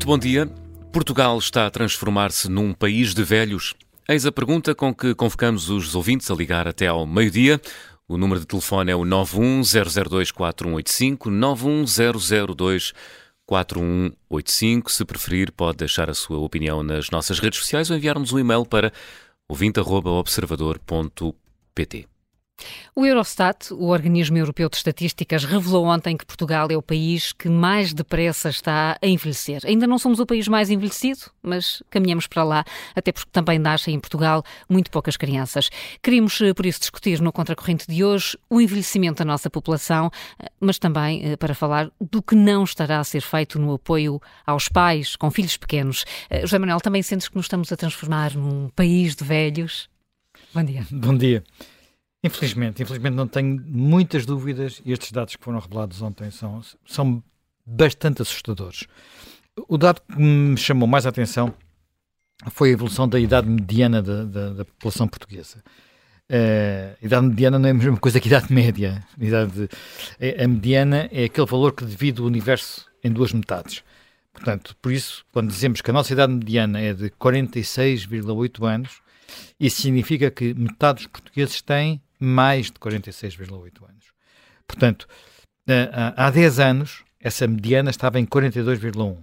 Muito bom dia. Portugal está a transformar-se num país de velhos? Eis a pergunta com que convocamos os ouvintes a ligar até ao meio-dia. O número de telefone é o 910024185, 910024185. Se preferir, pode deixar a sua opinião nas nossas redes sociais ou enviar-nos um e-mail para ouvinte@observador.pt. O Eurostat, o Organismo Europeu de Estatísticas, revelou ontem que Portugal é o país que mais depressa está a envelhecer. Ainda não somos o país mais envelhecido, mas caminhamos para lá, até porque também nascem em Portugal muito poucas crianças. Queríamos, por isso, discutir no Contracorrente de hoje o envelhecimento da nossa população, mas também para falar do que não estará a ser feito no apoio aos pais com filhos pequenos. José Manuel, também sentes que nos estamos a transformar num país de velhos? Bom dia. Bom dia. Infelizmente não tenho muitas dúvidas, e estes dados que foram revelados ontem são bastante assustadores. O dado que me chamou mais a atenção foi a evolução da idade mediana da população portuguesa. Idade mediana não é a mesma coisa que idade média. A mediana é aquele valor que divide o universo em duas metades. Portanto, por isso, quando dizemos que a nossa idade mediana é de 46,8 anos, isso significa que metade dos portugueses têm mais de 46,8 anos. Portanto, há 10 anos, essa mediana estava em 42,1.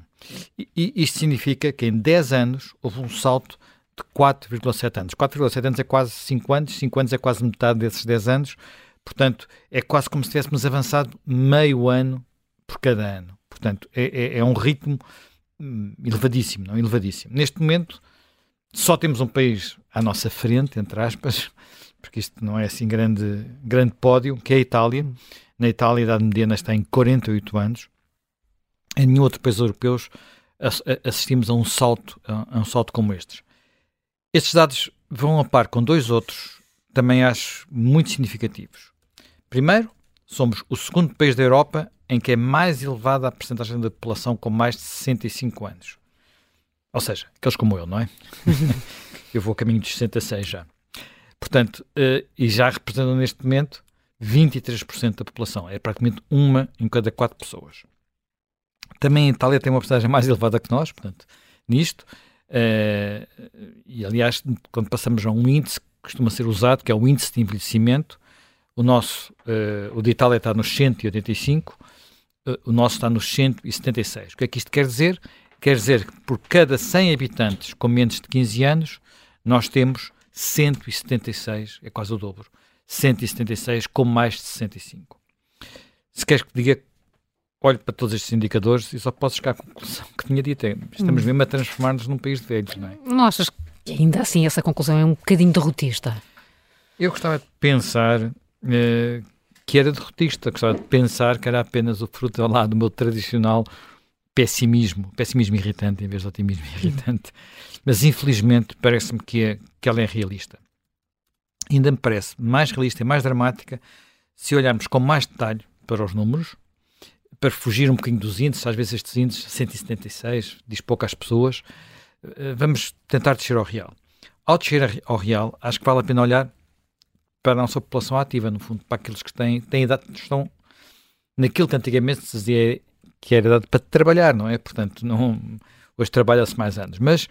E isto significa que em 10 anos houve um salto de 4,7 anos. 4,7 anos é quase 5 anos, 5 anos é quase metade desses 10 anos. Portanto, é quase como se tivéssemos avançado meio ano por cada ano. Portanto, é um ritmo elevadíssimo, não? Elevadíssimo. Neste momento, só temos um país à nossa frente, entre aspas, porque isto não é assim grande pódio, que é a Itália. Na Itália, a idade mediana está em 48 anos. Em nenhum outro país europeu assistimos a um salto como este. Estes dados vão a par com dois outros, também acho muito significativos. Primeiro, somos o segundo país da Europa em que é mais elevada a percentagem da população com mais de 65 anos. Ou seja, aqueles como eu, não é? Eu vou a caminho dos 66 já. Portanto, e já representam neste momento 23% da população. É praticamente uma em cada 4 pessoas. Também a Itália tem uma porcentagem mais elevada que nós, portanto, nisto. E, aliás, quando passamos a um índice que costuma ser usado, que é o índice de envelhecimento, o nosso, o de Itália está nos 185, o nosso está nos 176. O que é que isto quer dizer? Quer dizer que por cada 100 habitantes com menos de 15 anos, nós temos 176, é quase o dobro, 176 com mais de 65. Se queres que diga, olho para todos estes indicadores e só posso chegar à conclusão que tinha dito. Estamos mesmo a transformar-nos num país de velhos, não é? Não achas que ainda assim essa conclusão é um bocadinho derrotista? Eu gostava de pensar que era derrotista, gostava de pensar que era apenas o fruto lá do meu tradicional pessimismo irritante em vez de otimismo irritante, mas infelizmente parece-me que ela é realista. Ainda me parece mais realista e mais dramática se olharmos com mais detalhe para os números, para fugir um bocadinho dos índices. Às vezes estes índices, 176, diz pouco às pessoas. Vamos tentar descer ao real. Ao descer ao real, acho que vale a pena olhar para a nossa população ativa, no fundo, para aqueles que têm idade, estão naquilo que antigamente se dizia que era dado para trabalhar, não é? Portanto, hoje trabalha-se mais anos. Mas,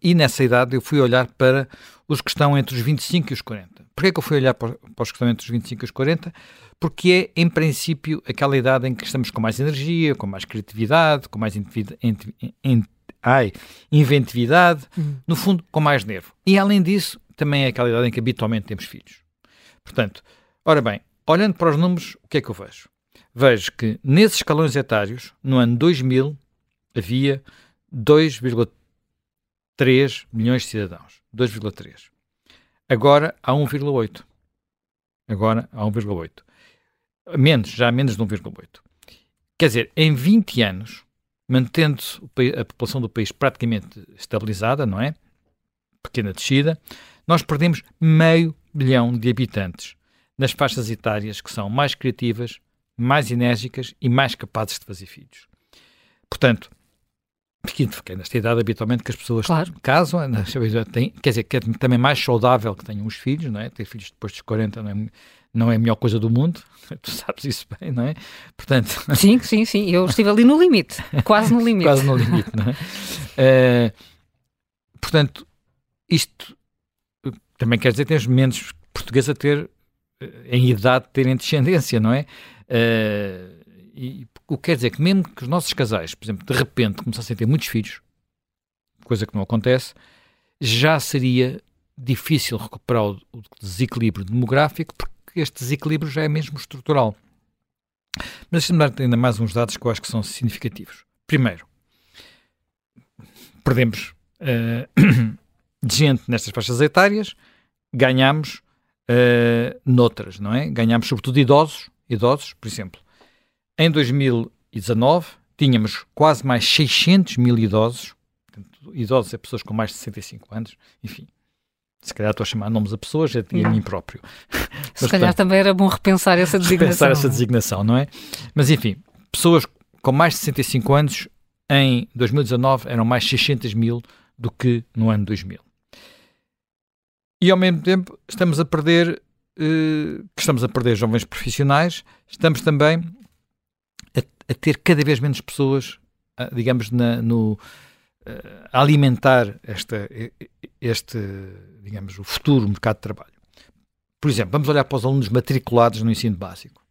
e nessa idade eu fui olhar para os que estão entre os 25 e os 40. Porquê que eu fui olhar para os que estão entre os 25 e os 40? Porque é, em princípio, aquela idade em que estamos com mais energia, com mais criatividade, com mais inventividade, no fundo, com mais nervo. E, além disso, também é aquela idade em que habitualmente temos filhos. Portanto, ora bem, olhando para os números, o que é que eu vejo? Vejo que nesses escalões etários, no ano 2000, havia 2,3 milhões de cidadãos. 2,3. Agora há 1,8. Já há menos de 1,8. Quer dizer, em 20 anos, mantendo-se a população do país praticamente estabilizada, não é? Pequena descida, nós perdemos meio milhão de habitantes nas faixas etárias que são mais criativas, mais enérgicas e mais capazes de fazer filhos. Portanto, porque é nesta idade habitualmente que as pessoas casam, quer dizer, que é também mais saudável que tenham os filhos, não é? Ter filhos depois dos 40 não é, não é a melhor coisa do mundo, tu sabes isso bem, não é? Portanto... Sim, sim, sim, eu estive ali no limite, quase no limite. Quase no limite, não é? Portanto, isto também quer dizer que tens menos portugueses a ter, em idade, terem descendência, não é? E o que quer dizer que mesmo que os nossos casais, por exemplo, de repente começassem a ter muitos filhos, coisa que não acontece, já seria difícil recuperar o desequilíbrio demográfico, porque este desequilíbrio já é mesmo estrutural. Mas deixa-me dar ainda mais uns dados que eu acho que são significativos. Primeiro, perdemos gente nestas faixas etárias, ganhamos noutras, não é? Ganhamos sobretudo idosos, por exemplo. Em 2019 tínhamos quase mais 600 mil idosos. Idosos é pessoas com mais de 65 anos, enfim. Se calhar estou a chamar nomes a pessoas e a mim próprio. Se calhar também era bom repensar essa designação. Repensar essa designação, não é? Mas enfim, pessoas com mais de 65 anos em 2019 eram mais 600 mil do que no ano 2000. E ao mesmo tempo estamos a perder jovens profissionais, estamos também a ter cada vez menos pessoas, digamos, a alimentar digamos, o futuro mercado de trabalho. Por exemplo, vamos olhar para os alunos matriculados no ensino básico.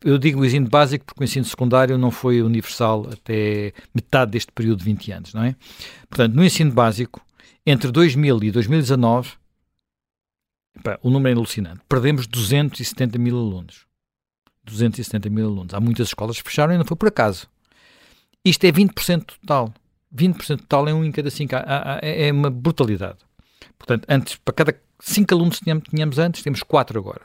Eu digo o ensino básico porque o ensino secundário não foi universal até metade deste período de 20 anos, não é? Portanto, no ensino básico, entre 2000 e 2019, o número é alucinante, perdemos 270 mil alunos. 270 mil alunos. Há muitas escolas que fecharam e não foi por acaso. Isto é 20% total. 20% total é 1 em cada 5. É uma brutalidade. Portanto, antes, para cada 5 alunos que tínhamos antes, temos 4 agora.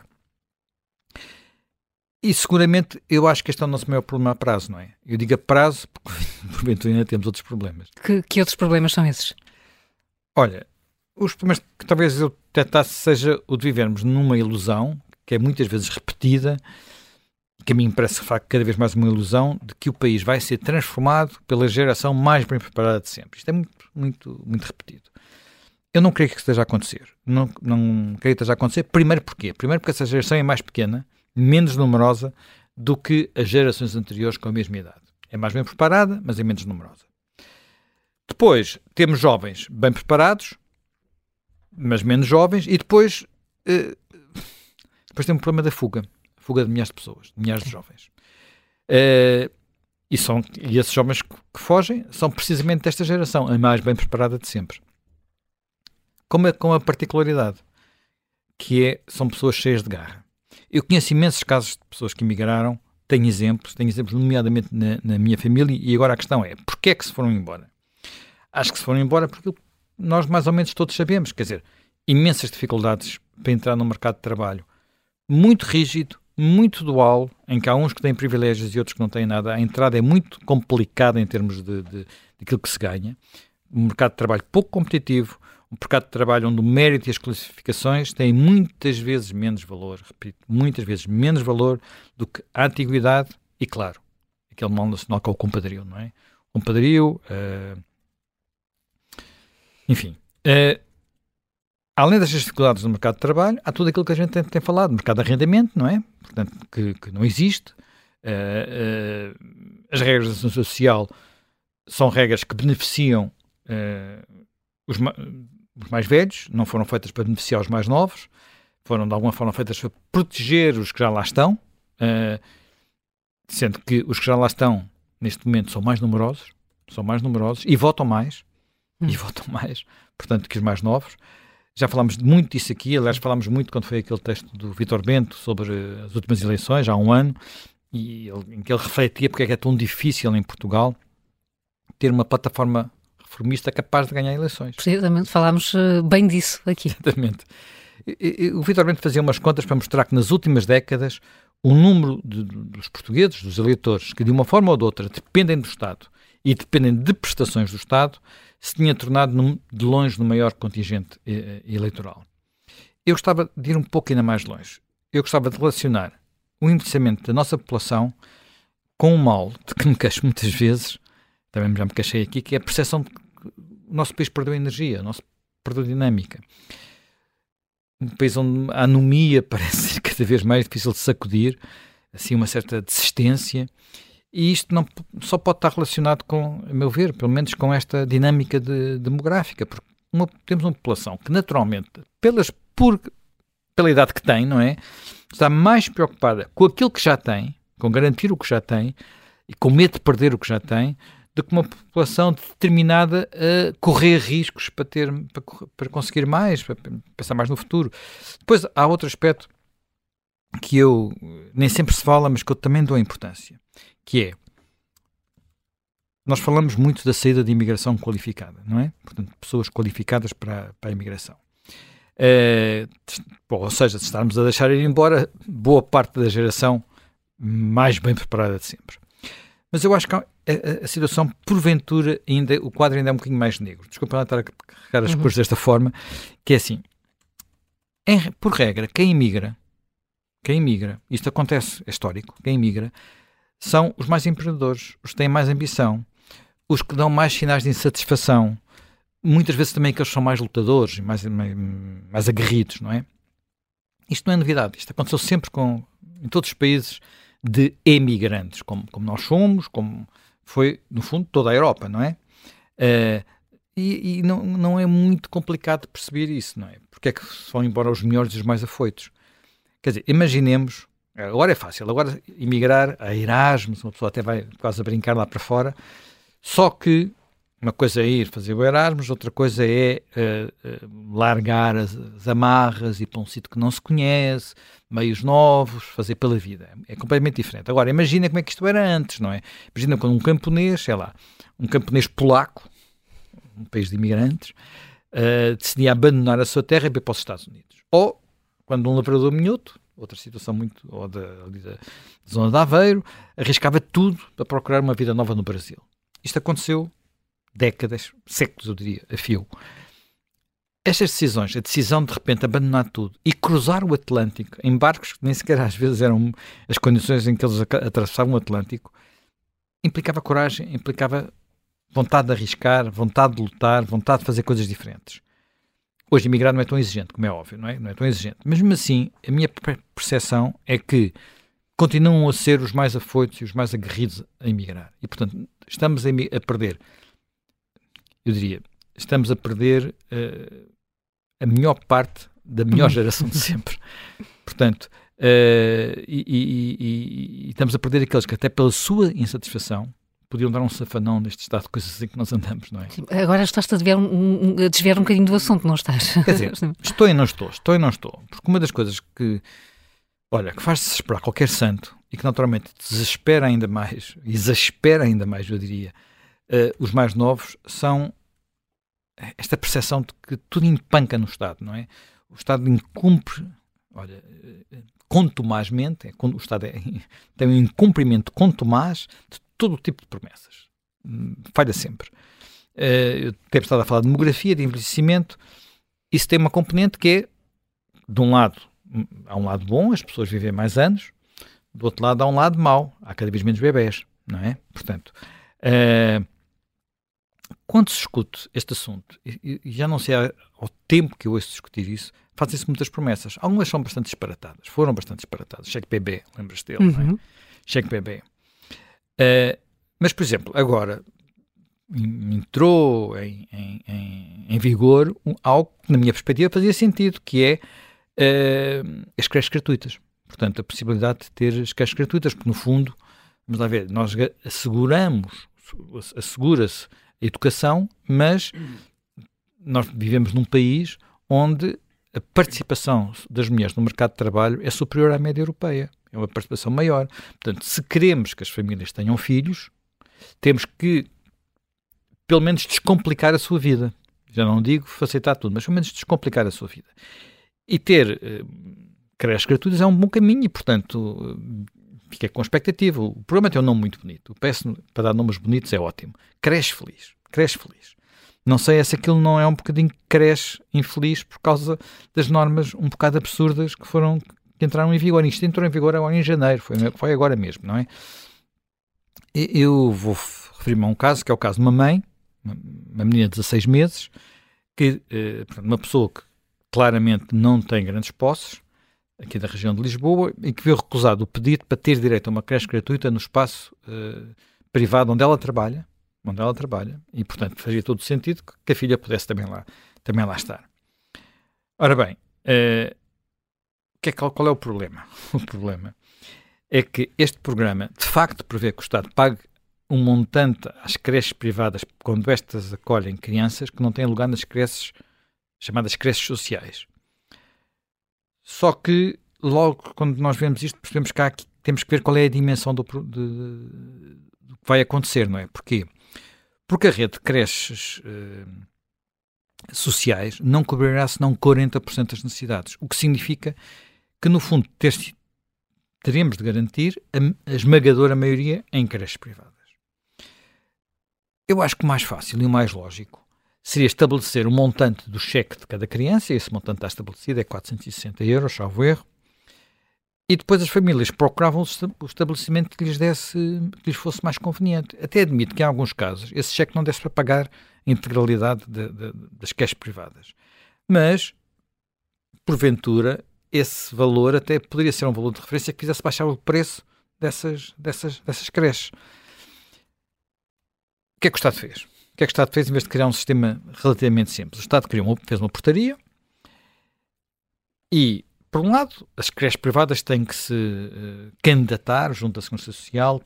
E seguramente, eu acho que este é o nosso maior problema a prazo, não é? Eu digo a prazo porque, porventura, ainda temos outros problemas. Que outros problemas são esses? Olha, os problemas que talvez eu detectasse seja o de vivermos numa ilusão, que é muitas vezes repetida, que a mim parece, de facto, cada vez mais uma ilusão de que o país vai ser transformado pela geração mais bem preparada de sempre. Isto é muito, muito, muito repetido. Eu não creio que esteja a acontecer. Não creio que esteja a acontecer. Primeiro porquê? Primeiro porque essa geração é mais pequena, menos numerosa do que as gerações anteriores com a mesma idade. É mais bem preparada, mas é menos numerosa. Depois, temos jovens bem preparados, mas menos jovens, e depois temos o problema da fuga. Fuga de milhares de pessoas, de milhares de jovens. E esses jovens que fogem são precisamente desta geração, a mais bem preparada de sempre. Com a particularidade, que são pessoas cheias de garra. Eu conheço imensos casos de pessoas que emigraram, tenho exemplos nomeadamente na minha família, e agora a questão é, porquê é que se foram embora? Acho que se foram embora porque nós mais ou menos todos sabemos, quer dizer, imensas dificuldades para entrar no mercado de trabalho, muito rígido, muito dual, em que há uns que têm privilégios e outros que não têm nada. A entrada é muito complicada em termos de aquilo que se ganha. Um mercado de trabalho pouco competitivo, um mercado de trabalho onde o mérito e as classificações têm muitas vezes menos valor, repito, muitas vezes menos valor do que a antiguidade e, claro, aquele mal nacional que é o compadrio, não é? Compadrio, enfim... Além das dificuldades do mercado de trabalho, há tudo aquilo que a gente tem falado, mercado de arrendamento, não é? Portanto, que não existe. As regras da Segurança Social são regras que beneficiam os mais velhos, não foram feitas para beneficiar os mais novos, foram de alguma forma feitas para proteger os que já lá estão, sendo que os que já lá estão, neste momento, são mais numerosos e votam mais, portanto, que os mais novos. Já falámos muito disso aqui, aliás falámos muito quando foi aquele texto do Vitor Bento sobre as últimas eleições, há um ano, em que ele refletia porque é tão difícil em Portugal ter uma plataforma reformista capaz de ganhar eleições. Precisamente, falámos bem disso aqui. Exatamente. O Vitor Bento fazia umas contas para mostrar que nas últimas décadas o número dos portugueses, dos eleitores, que de uma forma ou de outra dependem do Estado e dependem de prestações do Estado, se tinha tornado de longe no maior contingente eleitoral. Eu gostava de ir um pouco ainda mais longe. Eu gostava de relacionar o envelhecimento da nossa população com um mal de que me queixo muitas vezes, também já me queixei aqui, que é a percepção de que o nosso país perdeu energia, o nosso país perdeu dinâmica. um país onde a anomia parece ser cada vez mais difícil de sacudir, assim uma certa desistência, e isto não, só pode estar relacionado com, a meu ver, pelo menos com esta dinâmica demográfica, porque temos uma população que naturalmente, pela idade que tem, não é, está mais preocupada com aquilo que já tem, com garantir o que já tem, e com medo de perder o que já tem, do que uma população determinada a correr riscos para conseguir mais, para pensar mais no futuro. Depois há outro aspecto que eu nem sempre se fala, mas que eu também dou importância, que é, nós falamos muito da saída de imigração qualificada, não é? Portanto, pessoas qualificadas para a imigração. Ou seja, se estarmos a deixar ir embora boa parte da geração mais bem preparada de sempre. Mas eu acho que a situação, porventura, o quadro ainda é um bocadinho mais negro. Desculpa lá estar a carregar as coisas desta forma, que é assim, por regra, quem imigra, isto acontece, é histórico, quem imigra são os mais empreendedores, os que têm mais ambição, os que dão mais sinais de insatisfação, muitas vezes também aqueles que são mais lutadores, mais aguerridos, não é? Isto não é novidade, isto aconteceu sempre em todos os países de emigrantes, como nós somos, como foi, no fundo, toda a Europa, não é? Não é muito complicado perceber isso, não é? Porque é que vão embora os melhores e os mais afoitos? Quer dizer, imaginemos, agora é fácil, agora emigrar a Erasmus, uma pessoa até vai quase a brincar lá para fora, só que uma coisa é ir fazer o Erasmus, outra coisa é largar as amarras, ir para um sítio que não se conhece, meios novos, fazer pela vida. É completamente diferente. Agora, imagina como é que isto era antes, não é? Imagina quando um camponês, um camponês polaco, um país de imigrantes, decidia abandonar a sua terra e ir para os Estados Unidos. Ou, quando um lavrador minhoto, outra situação muito, ou da zona de Aveiro, arriscava tudo para procurar uma vida nova no Brasil. Isto aconteceu décadas, séculos, eu diria, a fio. Estas decisões, a decisão de repente abandonar tudo e cruzar o Atlântico em barcos que nem sequer às vezes eram as condições em que eles atravessavam o Atlântico, implicava coragem, implicava vontade de arriscar, vontade de lutar, vontade de fazer coisas diferentes. Hoje, emigrar não é tão exigente, como é óbvio, não é? Não é tão exigente. Mas, mesmo assim, a minha percepção é que continuam a ser os mais afoitos e os mais aguerridos a emigrar. E, portanto, estamos a perder, eu diria, estamos a perder a melhor parte da melhor geração de sempre. Portanto, e estamos a perder aqueles que até pela sua insatisfação podiam dar um safanão neste estado de coisas assim que nós andamos, não é? Sim, agora estás-te a desviar um bocadinho do assunto, não estás? Quer dizer, estou e não estou. Porque uma das coisas que faz desesperar qualquer santo e que naturalmente desespera ainda mais, exaspera ainda mais, eu diria, os mais novos, são esta percepção de que tudo empanca no Estado, não é? O Estado incumpre, contumazmente, o Estado tem um incumprimento contumaz de todo o tipo de promessas. Falha sempre. Eu tenho estado a falar de demografia, de envelhecimento. Isso tem uma componente que é, de um lado, há um lado bom, as pessoas vivem mais anos, do outro lado há um lado mau, há cada vez menos bebés, não é? Portanto, quando se discute este assunto, e já não sei ao tempo que eu ouço discutir isso, fazem-se muitas promessas. Algumas são bastante disparatadas, foram bastante disparatadas. Cheque PB, lembras-te dele, não é? Cheque PB. Mas, por exemplo, agora entrou em vigor algo que, na minha perspectiva, fazia sentido, que é as creches gratuitas. Portanto, a possibilidade de ter as creches gratuitas, porque, no fundo, vamos lá ver, nós assegura-se a educação, mas nós vivemos num país onde a participação das mulheres no mercado de trabalho é superior à média europeia. É uma participação maior. Portanto, se queremos que as famílias tenham filhos, temos que, pelo menos, descomplicar a sua vida. Já não digo facilitar tudo, mas pelo menos descomplicar a sua vida. E ter creches gratuitas é um bom caminho e, portanto, fiquei com expectativa. O programa tem um nome muito bonito. O PS, para dar nomes bonitos, é ótimo. Cresce Feliz. Cresce Feliz. Não sei se aquilo não é um bocadinho cresce infeliz por causa das normas um bocado absurdas que entraram em vigor. Isto entrou em vigor agora em janeiro, foi agora mesmo, não é? Eu vou referir-me a um caso, que é o caso de uma mãe, uma menina de 16 meses, que uma pessoa que claramente não tem grandes posses, aqui da região de Lisboa, e que viu recusado o pedido para ter direito a uma creche gratuita no espaço privado onde ela trabalha, e, portanto, fazia todo o sentido que a filha pudesse também lá estar. Ora bem, qual é o problema? O problema é que este programa, de facto, prevê que o Estado pague um montante às creches privadas quando estas acolhem crianças que não têm lugar nas creches, chamadas creches sociais. Só que, logo, quando nós vemos isto, percebemos que temos que ver qual é a dimensão do que vai acontecer, não é? Porquê? Porque a rede de creches sociais não cobrirá senão 40% das necessidades, o que significa que, no fundo, teremos de garantir a esmagadora maioria em creches privadas. Eu acho que o mais fácil e o mais lógico seria estabelecer o montante do cheque de cada criança, e esse montante está estabelecido, é 460€, salvo erro, e depois as famílias procuravam o estabelecimento que lhes fosse mais conveniente. Até admito que, em alguns casos, esse cheque não desse para pagar a integralidade das creches privadas. Mas, porventura, esse valor até poderia ser um valor de referência que fizesse baixar o preço dessas creches. O que é que o Estado fez? O que é que o Estado fez em vez de criar um sistema relativamente simples? O Estado fez uma portaria e, por um lado, as creches privadas têm que se candidatar junto à Segurança Social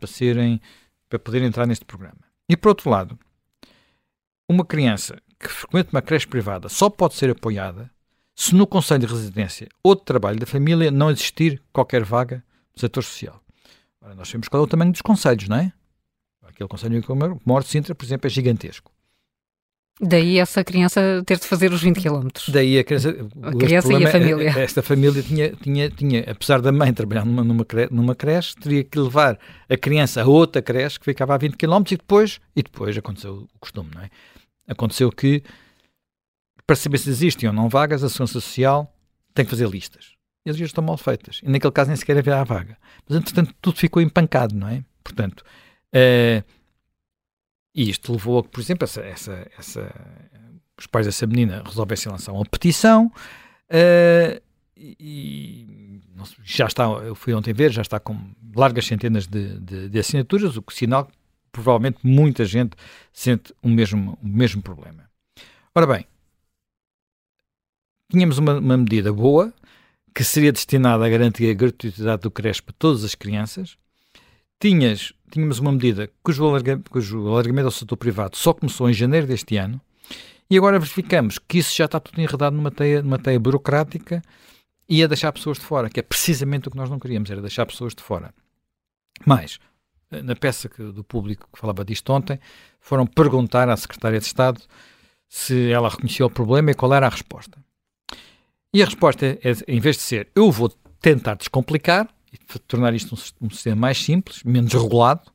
para poder entrar neste programa. E, por outro lado, uma criança que frequenta uma creche privada só pode ser apoiada se no Conselho de Residência ou de Trabalho da Família não existir qualquer vaga do setor social. Ora, nós sabemos qual é o tamanho dos conselhos, não é? Aquele Conselho Económico de Sintra, por exemplo, é gigantesco. Daí essa criança ter de fazer os 20 km. Daí a criança e a família. Esta família tinha, apesar da mãe trabalhar numa creche, teria que levar a criança a outra creche que ficava a 20 km e depois aconteceu o costume, não é? Aconteceu que, para saber se existem ou não vagas, a Segurança Social tem que fazer listas. E as listas estão mal feitas. E naquele caso nem sequer haverá vaga. Mas, entretanto, tudo ficou empancado, não é? Portanto, e isto levou a que, por exemplo, os pais dessa menina resolvessem lançar uma petição eu fui ontem ver, já está com largas centenas de assinaturas, o que sinal que provavelmente muita gente sente o mesmo problema. Ora bem, tínhamos uma medida boa, que seria destinada a garantir a gratuidade do creche para todas as crianças. Tínhamos uma medida cujo alargamento ao setor privado só começou em janeiro deste ano, e agora verificamos que isso já está tudo enredado numa teia burocrática e a deixar pessoas de fora, que é precisamente o que nós não queríamos, era deixar pessoas de fora. Mas, na peça do Público que falava disto ontem, foram perguntar à Secretária de Estado se ela reconhecia o problema e qual era a resposta. E a resposta é, em vez de ser, eu vou tentar descomplicar e tornar isto um sistema mais simples, menos regulado,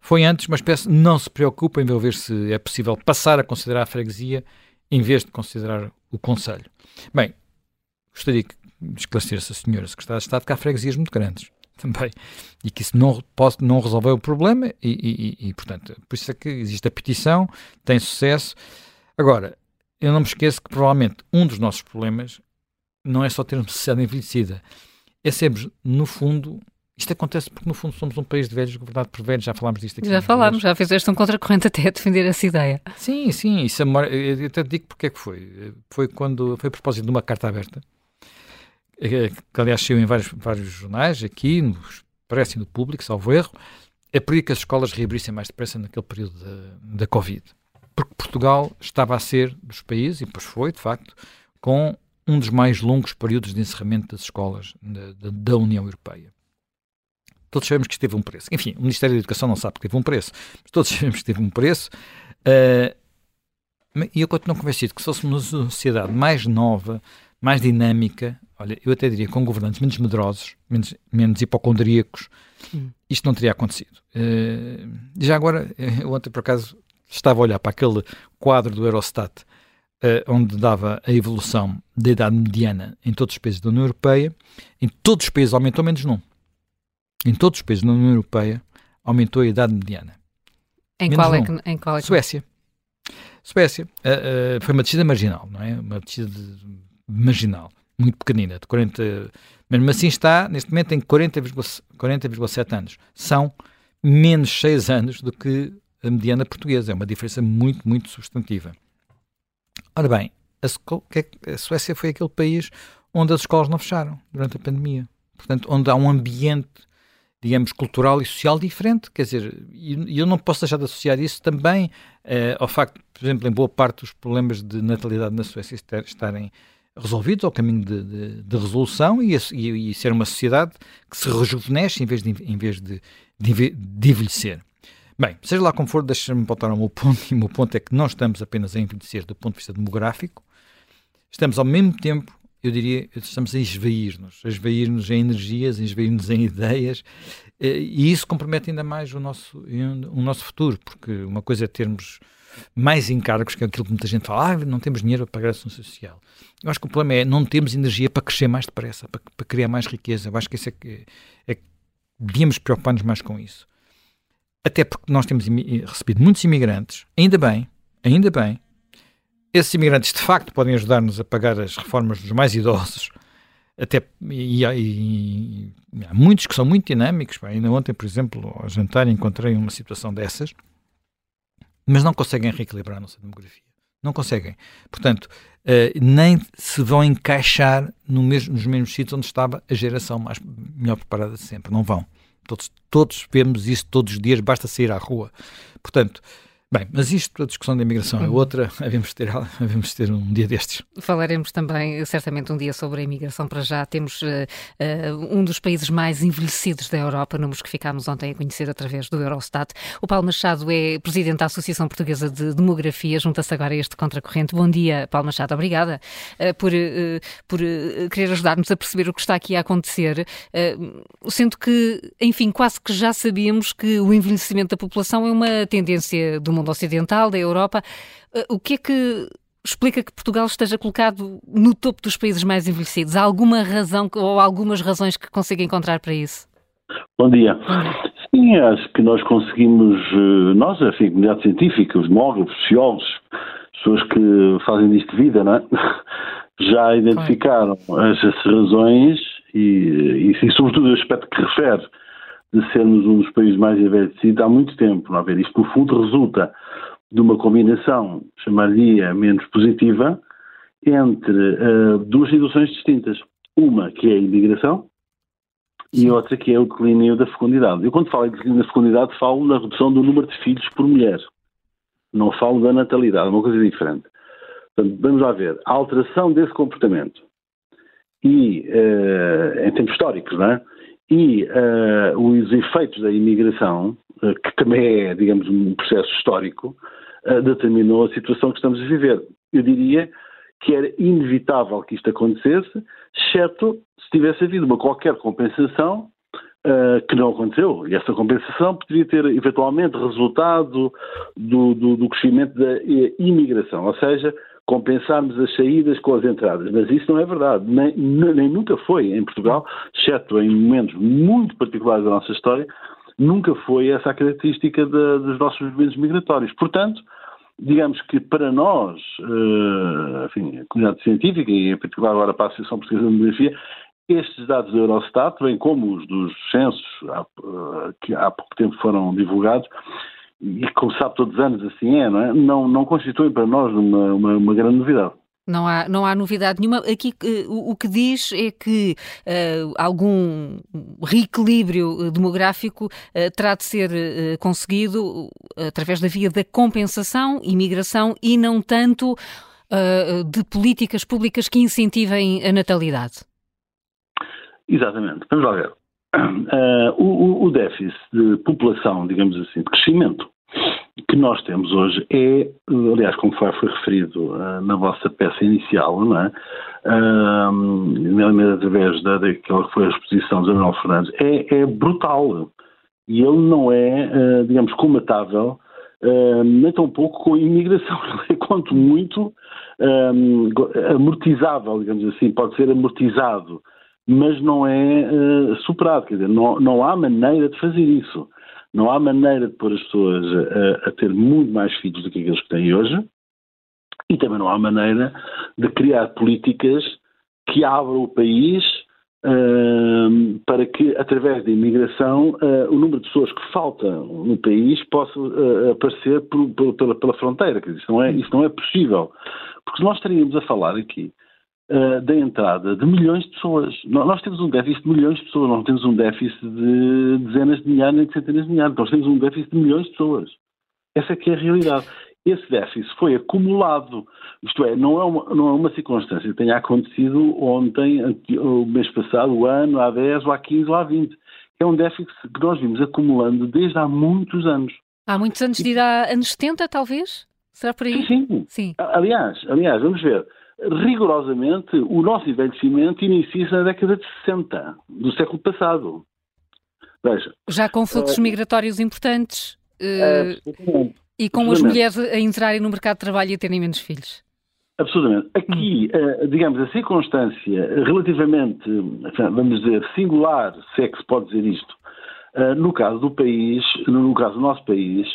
foi antes uma espécie, não se preocupa em ver se é possível passar a considerar a freguesia em vez de considerar o Conselho. Bem, gostaria de esclarecer essa senhora Secretária de Estado que há freguesias muito grandes também e que isso não resolver o problema e, portanto, por isso é que existe a petição, tem sucesso. Agora, eu não me esqueço que provavelmente um dos nossos problemas não é só termos sociedade envelhecida, é sermos, no fundo, isto acontece porque, no fundo, somos um país de velhos governado por velhos, já falámos disto aqui. Já fizeste um contracorrente até a defender essa ideia. Sim, isso eu até digo porque é que foi. Foi a propósito de uma carta aberta, que aliás saiu em vários jornais, aqui, no Expresso e no Público, salvo erro, a pedir que as escolas reabrissem mais depressa naquele período da Covid. Porque Portugal estava a ser dos países, e depois foi, de facto, com um dos mais longos períodos de encerramento das escolas da União Europeia. Todos sabemos que isto teve um preço. Enfim, o Ministério da Educação não sabe que teve um preço, mas todos sabemos que teve um preço. E eu continuo convencido que se fosse uma sociedade mais nova, mais dinâmica, olha, eu até diria com governantes menos medrosos, menos hipocondríacos, isto não teria acontecido. Já agora, ontem, por acaso, estava a olhar para aquele quadro do Eurostat, onde dava a evolução da idade mediana em todos os países da União Europeia, em todos os países aumentou menos num. Em todos os países da União Europeia aumentou a idade mediana. Em qual é que... Suécia. Foi uma descida marginal, não é? Uma descida de marginal, muito pequenina, de 40, mesmo assim está, neste momento, em 40,7 anos. São menos 6 anos do que a mediana portuguesa. É uma diferença muito, muito substantiva. Ora bem, a Suécia foi aquele país onde as escolas não fecharam durante a pandemia. Portanto, onde há um ambiente, digamos, cultural e social diferente. Quer dizer, e eu não posso deixar de associar isso também ao facto, por exemplo, em boa parte dos problemas de natalidade na Suécia estarem resolvidos, ao caminho de resolução, e ser uma sociedade que se rejuvenesce em vez de envelhecer. Bem, seja lá como for, deixa-me voltar ao meu ponto, e o meu ponto é que não estamos apenas a envelhecer do ponto de vista demográfico, estamos ao mesmo tempo, eu diria, estamos a esvair-nos em energias, a esvair-nos em ideias, e isso compromete ainda mais o nosso futuro, porque uma coisa é termos mais encargos, que é aquilo que muita gente fala, não temos dinheiro para pagar a Segurança Social. Eu acho que o problema é não termos energia para crescer mais depressa, para criar mais riqueza. Eu acho que isso é que devíamos preocupar-nos mais com isso. Até porque nós temos recebido muitos imigrantes, ainda bem, esses imigrantes de facto podem ajudar-nos a pagar as reformas dos mais idosos, e há muitos que são muito dinâmicos. Ainda ontem, por exemplo, ao jantar, encontrei uma situação dessas, mas não conseguem reequilibrar a nossa demografia. Não conseguem. Portanto, nem se vão encaixar nos mesmos sítios onde estava a geração melhor preparada de sempre. Não vão. Todos vemos isso todos os dias, basta sair à rua. Portanto, bem, mas isto, a discussão da imigração é outra, devemos ter um dia destes. Falaremos também, certamente, um dia sobre a imigração. Para já temos um dos países mais envelhecidos da Europa, números que ficámos ontem a conhecer através do Eurostat. O Paulo Machado é presidente da Associação Portuguesa de Demografia, junta-se agora a este contracorrente. Bom dia, Paulo Machado, obrigada por querer ajudar-nos a perceber o que está aqui a acontecer, sendo que, enfim, quase que já sabíamos que o envelhecimento da população é uma tendência do mundo ocidental, da Europa. O que é que explica que Portugal esteja colocado no topo dos países mais envelhecidos? Há alguma razão ou algumas razões que consiga encontrar para isso? Bom dia. Sim, acho que nós conseguimos, nós, enfim, a comunidade científica, os demógrafos, sociólogos, pessoas que fazem disto vida, não é? Já identificaram essas razões e sobretudo o aspecto que refere de sermos um dos países mais envelhecidos há muito tempo, não é? Isto, no fundo, resulta de uma combinação, chamaria menos positiva, entre duas situações distintas. Uma que é a imigração e outra que é o declínio da fecundidade. Eu, quando falo de declínio da fecundidade, falo na redução do número de filhos por mulher. Não falo da natalidade, é uma coisa diferente. Portanto, vamos lá ver. A alteração desse comportamento e, em tempos históricos, não é? E os efeitos da imigração, que também é, digamos, um processo histórico, determinou a situação que estamos a viver. Eu diria que era inevitável que isto acontecesse, exceto se tivesse havido uma qualquer compensação, que não aconteceu. E essa compensação poderia ter, eventualmente, resultado do crescimento da imigração, ou seja, compensarmos as saídas com as entradas, mas isso não é verdade, nem nunca foi em Portugal, exceto em momentos muito particulares da nossa história, nunca foi essa a característica dos nossos movimentos migratórios. Portanto, digamos que para nós, enfim, a comunidade científica e em particular agora para a Associação Portuguesa de Demografia, estes dados do Eurostat, bem como os dos censos que há pouco tempo foram divulgados, e como sabe todos os anos assim é, não é? Não constitui para nós uma grande novidade. Não há novidade nenhuma. Aqui o que diz é que algum reequilíbrio demográfico terá de ser conseguido através da via da compensação, imigração e não tanto de políticas públicas que incentivem a natalidade. Exatamente. Vamos lá ver. O déficit de população, digamos assim, de crescimento que nós temos hoje é, aliás, como foi referido na vossa peça inicial, não é? Através daquela que foi a exposição de José Manuel Fernandes, é brutal e ele não é, digamos, comatável, nem tão pouco com a imigração, quanto muito amortizável, digamos assim, pode ser amortizado, mas não é superado, quer dizer, não há maneira de fazer isso. Não há maneira de pôr as pessoas a ter muito mais filhos do que aqueles que têm hoje, e também não há maneira de criar políticas que abra o país para que, através da imigração, o número de pessoas que faltam no país possa aparecer pela fronteira. Quer dizer, isso não é possível. Porque nós estaríamos a falar aqui da entrada de milhões de pessoas. Nós temos um déficit de milhões de pessoas, não temos um déficit de dezenas de milhares nem de centenas de milhares, nós temos um déficit de milhões de pessoas. Essa é que é a realidade. Esse déficit foi acumulado, isto é, não é uma circunstância que tenha acontecido ontem, o mês passado, o ano, há 10, ou há 15, ou há 20. É um déficit que nós vimos acumulando desde há muitos anos. Há muitos anos de ir a anos 70, talvez? Será por aí? Sim. Aliás, vamos ver. Rigorosamente, o nosso envelhecimento inicia-se na década de 60, do século passado. Veja. Já com fluxos migratórios importantes e com as mulheres a entrarem no mercado de trabalho e a terem menos filhos. Absolutamente. Aqui, digamos, a circunstância relativamente, vamos dizer, singular, se é que se pode dizer isto, no caso do país, no caso do nosso país,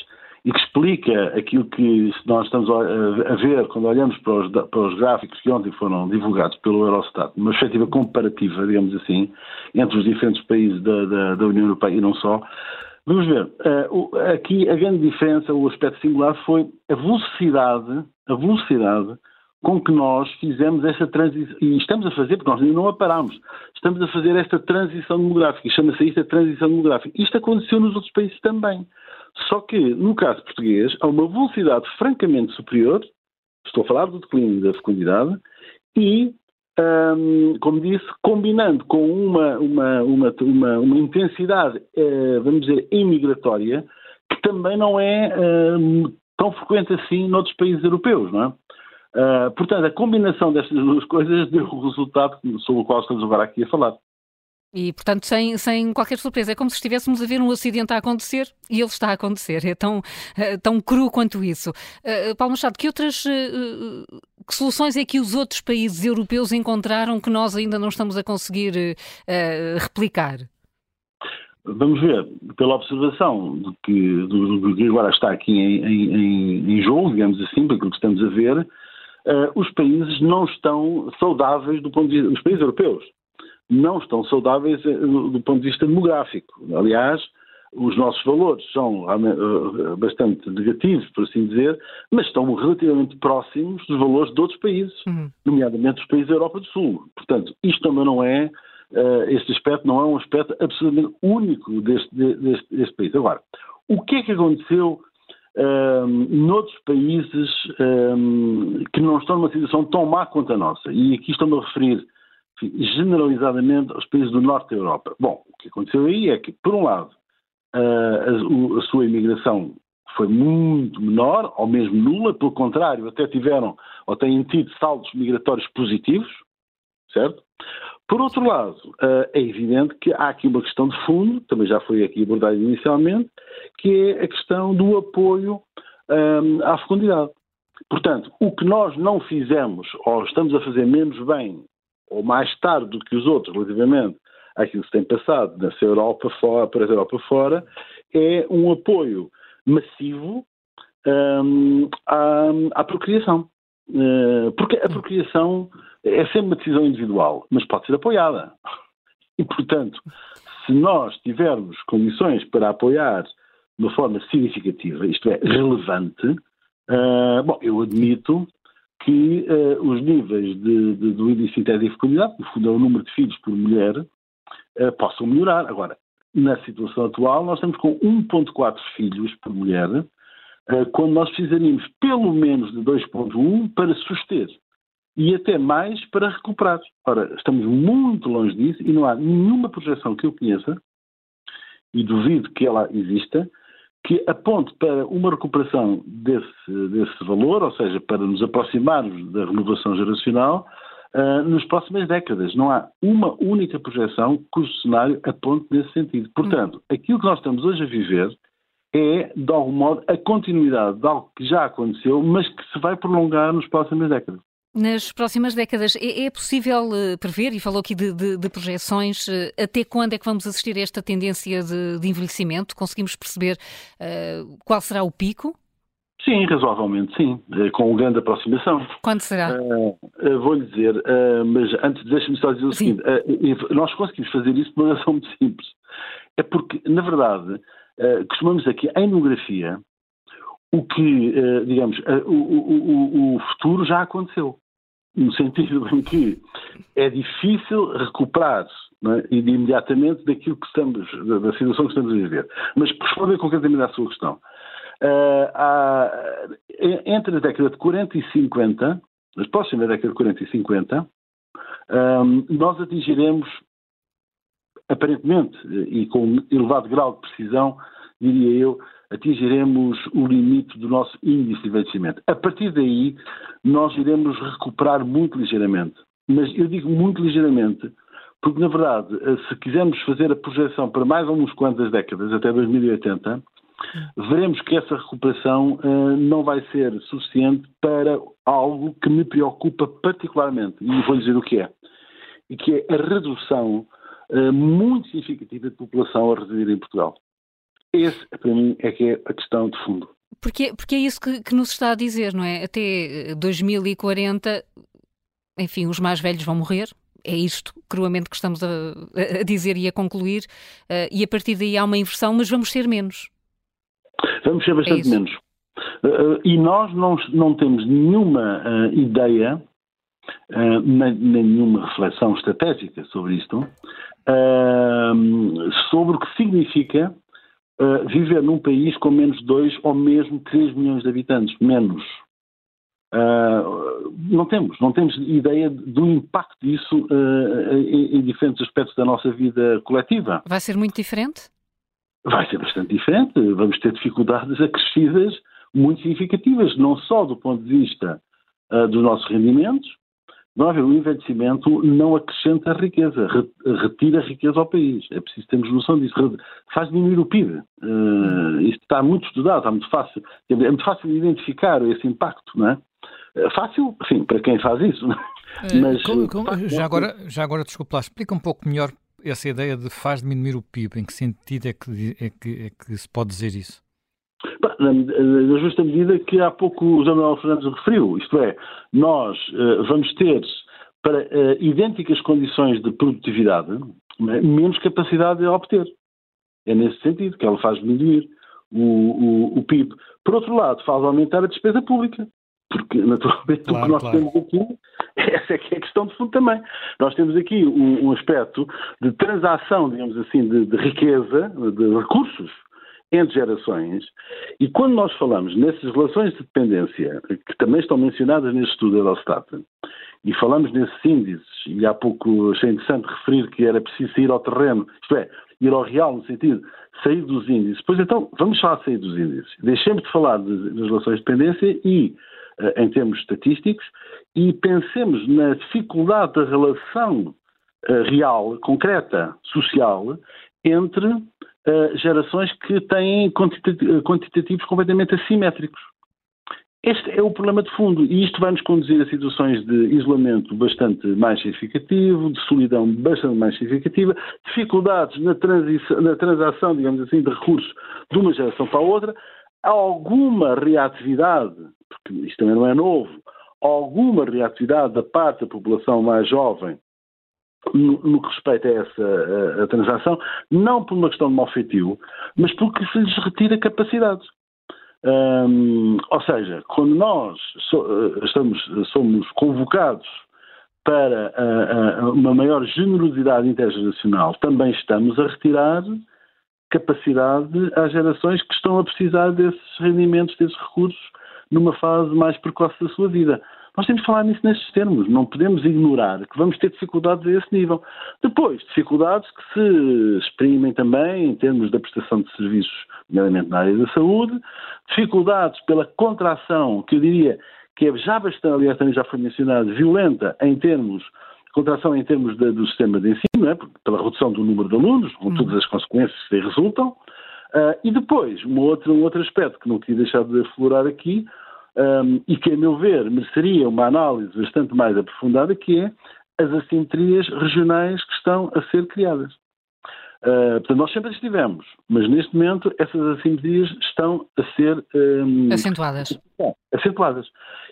e que explica aquilo que nós estamos a ver quando olhamos para os gráficos que ontem foram divulgados pelo Eurostat, uma perspectiva comparativa, digamos assim, entre os diferentes países da União Europeia e não só. Vamos ver, aqui a grande diferença, o aspecto singular foi a velocidade com que nós fizemos esta transição, e estamos a fazer, porque nós ainda não a parámos, estamos a fazer esta transição demográfica, e chama-se isto a transição demográfica. Isto aconteceu nos outros países também. Só que, no caso português, há uma velocidade francamente superior, estou a falar do declínio da fecundidade, e, como disse, combinando com uma intensidade, vamos dizer, imigratória, que também não é tão frequente assim noutros países europeus, não é? Portanto, a combinação destas duas coisas deu o resultado sobre o qual estamos agora aqui a falar. E, portanto, sem qualquer surpresa. É como se estivéssemos a ver um acidente a acontecer e ele está a acontecer. É tão cru quanto isso. Paulo Machado, que soluções é que os outros países europeus encontraram que nós ainda não estamos a conseguir replicar? Vamos ver, pela observação do que agora está aqui em jogo, digamos assim, pelo que estamos a ver, os países não estão saudáveis do ponto de vista, os países europeus não estão saudáveis do ponto de vista demográfico. Aliás, os nossos valores são bastante negativos, por assim dizer, mas estão relativamente próximos dos valores de outros países, nomeadamente os países da Europa do Sul. Portanto, isto também não é... este aspecto não é um aspecto absolutamente único deste país. Agora, o que é que aconteceu noutros países que não estão numa situação tão má quanto a nossa? E aqui estou-me a referir generalizadamente aos países do norte da Europa. Bom, o que aconteceu aí é que, por um lado, a sua imigração foi muito menor, ou mesmo nula, pelo contrário, até tiveram ou têm tido saldos migratórios positivos, certo? Por outro lado, é evidente que há aqui uma questão de fundo, também já foi aqui abordada inicialmente, que é a questão do apoio à fecundidade. Portanto, o que nós não fizemos, ou estamos a fazer menos bem, ou mais tarde do que os outros, relativamente àquilo que se tem passado nessa Europa fora, para a Europa fora, é um apoio massivo à procriação. Porque a procriação é sempre uma decisão individual, mas pode ser apoiada. E, portanto, se nós tivermos condições para apoiar de uma forma significativa, isto é, relevante, bom, eu admito que os níveis do índice sintético de fecundidade, no fundo é o número de filhos por mulher, possam melhorar. Agora, na situação atual, nós estamos com 1,4 filhos por mulher, quando nós precisaríamos pelo menos de 2,1 para suster e até mais para recuperar. Ora, estamos muito longe disso e não há nenhuma projeção que eu conheça, e duvido que ela exista, que aponte para uma recuperação desse valor, ou seja, para nos aproximarmos da renovação geracional nas próximas décadas. Não há uma única projeção cujo cenário aponte nesse sentido. Portanto, aquilo que nós estamos hoje a viver é, de algum modo, a continuidade de algo que já aconteceu, mas que se vai prolongar nas próximas décadas. Nas próximas décadas, é possível prever, e falou aqui de projeções, até quando é que vamos assistir a esta tendência de envelhecimento? Conseguimos perceber qual será o pico? Sim, razoavelmente sim, com grande aproximação. Quando será? Vou-lhe dizer, mas antes deixa-me só dizer o seguinte, nós conseguimos fazer isso de uma razão muito simples. É porque, na verdade, costumamos dizer que a etnografia, o que, digamos, o futuro já aconteceu, no sentido em que é difícil recuperar, não é, e de imediatamente daquilo que estamos, da situação que estamos a viver. Mas por responder concretamente à sua questão, entre a década de 40 e 50, as próximas décadas de 40 e 50, nós atingiremos, aparentemente, e com elevado grau de precisão, diria eu, atingiremos o limite do nosso índice de envelhecimento. A partir daí, nós iremos recuperar muito ligeiramente. Mas eu digo muito ligeiramente, porque, na verdade, se quisermos fazer a projeção para mais algumas quantas décadas, até 2080, veremos que essa recuperação não vai ser suficiente para algo que me preocupa particularmente, e vou dizer o que é, e que é a redução muito significativa de população a residir em Portugal. Esse, para mim, é que é a questão de fundo. Porque é isso que nos está a dizer, não é? Até 2040, enfim, os mais velhos vão morrer. É isto, cruamente, que estamos a dizer e a concluir. E a partir daí há uma inversão, mas vamos ser menos. Vamos ser bastante menos. E nós não temos nenhuma ideia, nem nenhuma reflexão estratégica sobre isto, sobre o que significa viver num país com menos 2 ou mesmo 3 milhões de habitantes, menos. Não temos ideia do impacto disso em diferentes aspectos da nossa vida coletiva. Vai ser muito diferente? Vai ser bastante diferente. Vamos ter dificuldades acrescidas muito significativas, não só do ponto de vista dos nossos rendimentos. Não haver o envelhecimento não acrescenta a riqueza, retira a riqueza ao país. É preciso termos noção disso. Faz diminuir o PIB. Isto está muito estudado, está muito fácil. É muito fácil identificar esse impacto, não é? Fácil, sim, para quem faz isso. Não é? Mas, já agora, desculpe lá, explica um pouco melhor essa ideia de faz diminuir o PIB. Em que sentido é que se pode dizer isso? Na justa medida que há pouco o José Manuel Fernandes referiu, isto é, nós vamos ter para idênticas condições de produtividade menos capacidade de obter. É nesse sentido que ela faz diminuir o PIB. Por outro lado, faz aumentar a despesa pública, porque naturalmente o que nós temos aqui, essa é que é a questão de fundo também. Nós temos aqui um aspecto de transação, digamos assim, de riqueza, de recursos, entre gerações, e quando nós falamos nessas relações de dependência, que também estão mencionadas neste estudo da Eurostat, e falamos nesses índices, e há pouco achei interessante referir que era preciso sair ao terreno, isto é, ir ao real, no sentido, sair dos índices. Pois então, vamos falar de sair dos índices. Deixemos de falar das relações de dependência e, em termos estatísticos, e pensemos na dificuldade da relação real, concreta, social, entre gerações que têm quantitativos completamente assimétricos. Este é o problema de fundo, e isto vai nos conduzir a situações de isolamento bastante mais significativo, de solidão bastante mais significativa, dificuldades na transação, digamos assim, de recursos de uma geração para a outra, alguma reatividade, porque isto também não é novo, alguma reatividade da parte da população mais jovem no que respeita a essa a transação, não por uma questão de mau feitio, mas porque se lhes retira capacidade. Ou seja, quando nós somos convocados para uma maior generosidade intergeracional, também estamos a retirar capacidade às gerações que estão a precisar desses rendimentos, desses recursos, numa fase mais precoce da sua vida. Nós temos de falar nisso nestes termos, não podemos ignorar que vamos ter dificuldades a esse nível. Depois, dificuldades que se exprimem também em termos da prestação de serviços, nomeadamente na área da saúde, dificuldades pela contração, que eu diria que é já bastante, aliás também já foi mencionado, violenta em termos, contração em termos do sistema de ensino, não é? Pela redução do número de alunos, com todas as consequências que resultam. E depois, um outro aspecto que não queria deixar de aflorar aqui, e que, a meu ver, mereceria uma análise bastante mais aprofundada, que é as assimetrias regionais que estão a ser criadas. Portanto, nós sempre as tivemos, mas neste momento essas assimetrias estão a ser... Acentuadas.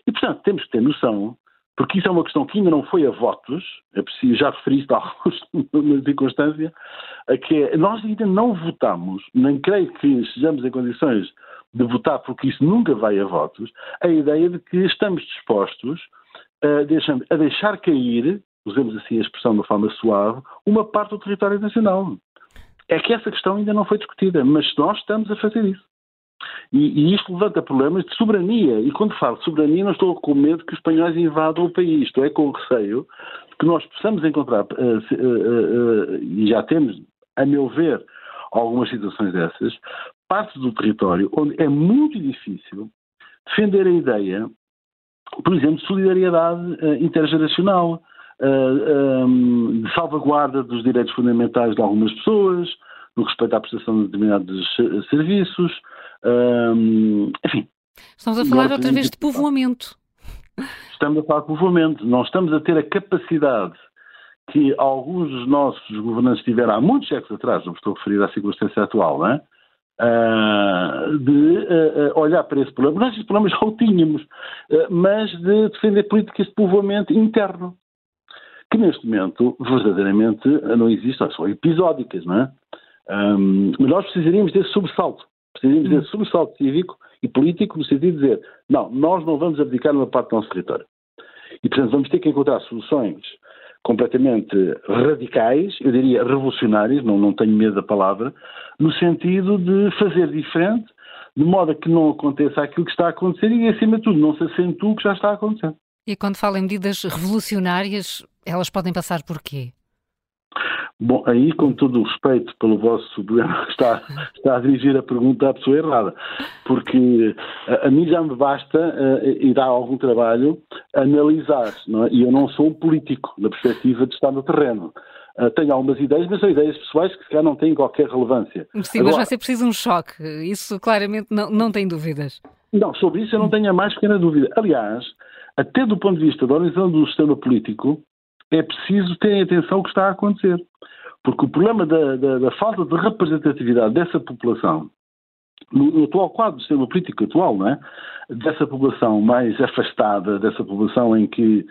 E, portanto, temos que ter noção, porque isso é uma questão que ainda não foi a votos, é preciso, já referi-se a alguns na circunstância, a que nós ainda não votamos, nem creio que estejamos em condições de votar, porque isso nunca vai a votos, a ideia de que estamos dispostos a deixar cair, usemos assim a expressão de uma forma suave, uma parte do território nacional. É que essa questão ainda não foi discutida, mas nós estamos a fazer isso. E isto levanta problemas de soberania, e quando falo de soberania não estou com medo que os espanhóis invadam o país, estou é com o receio que nós possamos encontrar, e já temos, a meu ver, algumas situações dessas, parte do território onde é muito difícil defender a ideia, por exemplo, de solidariedade intergeracional, de salvaguarda dos direitos fundamentais de algumas pessoas, no respeito à prestação de determinados serviços, enfim. Estamos a falar outra vez de povoamento. Estamos a falar de povoamento. Não estamos a ter a capacidade que alguns dos nossos governantes tiveram há muitos séculos atrás, não me estou a referir à circunstância atual, não é? De olhar para esse problema. Nós esse problema já o tínhamos, mas de defender políticas de povoamento interno, que neste momento verdadeiramente não existem, são episódicas, não é? Mas nós precisaríamos desse sobressalto, cívico e político, no sentido de dizer, não, nós não vamos abdicar numa parte do nosso território. E, portanto, vamos ter que encontrar soluções completamente radicais, eu diria revolucionárias, não tenho medo da palavra, no sentido de fazer diferente, de modo a que não aconteça aquilo que está a acontecer e, acima de tudo, não se acentue o que já está a acontecer. E quando fala em medidas revolucionárias, elas podem passar por quê? Bom, aí, com todo o respeito pelo vosso problema, está a dirigir a pergunta à pessoa errada, porque a mim já me basta, e dá algum trabalho, analisar, não é? E eu não sou um político, na perspectiva de estar no terreno. Tenho algumas ideias, mas são ideias pessoais que se calhar não têm qualquer relevância. Sim, agora, mas vai ser preciso um choque, isso claramente não tem dúvidas. Não, sobre isso eu não tenho a mais pequena dúvida. Aliás, até do ponto de vista da organização do sistema político, é preciso ter atenção ao que está a acontecer, porque o problema da falta de representatividade dessa população, no atual quadro do sistema político atual, não é? Dessa população mais afastada, dessa população em que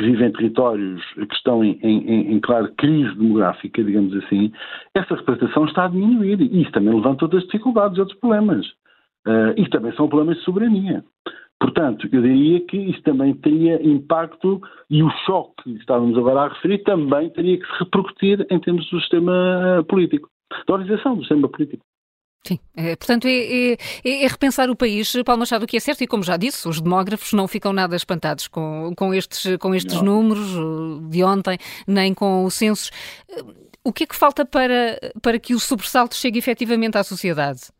vive em territórios que estão em clara crise demográfica, digamos assim, essa representação está a diminuir e isso também levanta outras dificuldades, outros problemas, e também são problemas de soberania. Portanto, eu diria que isso também teria impacto e o choque que estávamos agora a referir também teria que se repercutir em termos do sistema político, da organização do sistema político. Sim, portanto é repensar o país, Paulo Machado, o que é certo e como já disse, os demógrafos não ficam nada espantados com estes números de ontem, nem com os censos. O que é que falta para que o sobressalto chegue efetivamente à sociedade?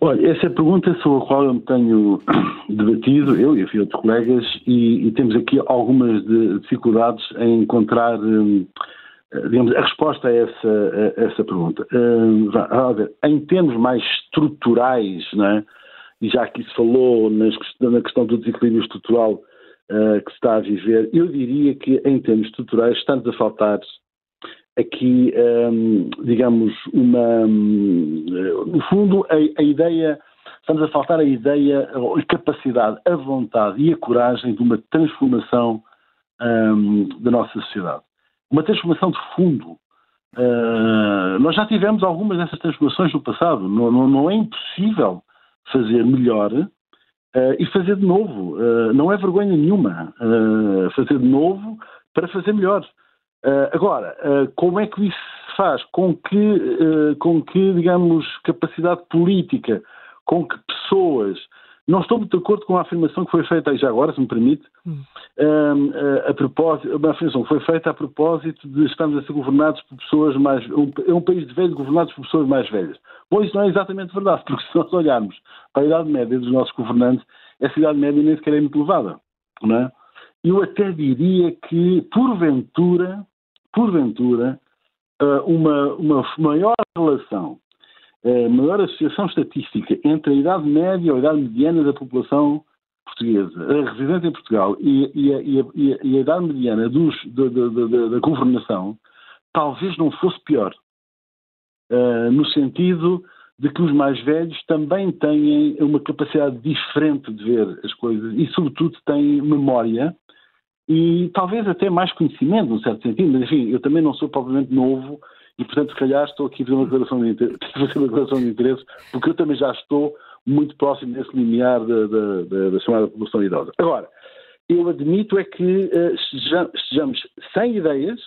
Olha, essa é a pergunta sobre a qual eu me tenho debatido, eu e outros colegas, e temos aqui algumas dificuldades em encontrar, digamos, a resposta a essa pergunta. Em termos mais estruturais, não é? E já que se falou na questão do desequilíbrio estrutural que se está a viver, eu diria que em termos estruturais estamos a faltar aqui, digamos, no fundo, a ideia, estamos a faltar a ideia, a capacidade, a vontade e a coragem de uma transformação da nossa sociedade. Uma transformação de fundo. Nós já tivemos algumas dessas transformações no passado, não é impossível fazer melhor e fazer de novo. Não é vergonha nenhuma fazer de novo para fazer melhor. Agora, como é que isso se faz? Com que, digamos, capacidade política, com que pessoas? Não estou muito de acordo com a afirmação que foi feita aí já agora, se me permite, a propósito, uma afirmação que foi feita a propósito de estarmos a ser governados por pessoas mais... É um país de velhos governados por pessoas mais velhas. Bom, isso não é exatamente verdade, porque se nós olharmos para a idade média dos nossos governantes, essa idade média nem sequer é muito elevada, não é? Eu até diria que, porventura, uma maior relação, maior associação estatística entre a idade média ou a idade mediana da população portuguesa, residente em Portugal, e a idade mediana da governação, talvez não fosse pior, no sentido de que os mais velhos também têm uma capacidade diferente de ver as coisas e, sobretudo, têm memória e talvez até mais conhecimento, num certo sentido, mas, enfim, eu também não sou propriamente novo e, portanto, se calhar estou aqui a fazer uma declaração de interesse, porque eu também já estou muito próximo desse limiar da chamada população idosa. Agora, eu admito é que estejamos sem ideias.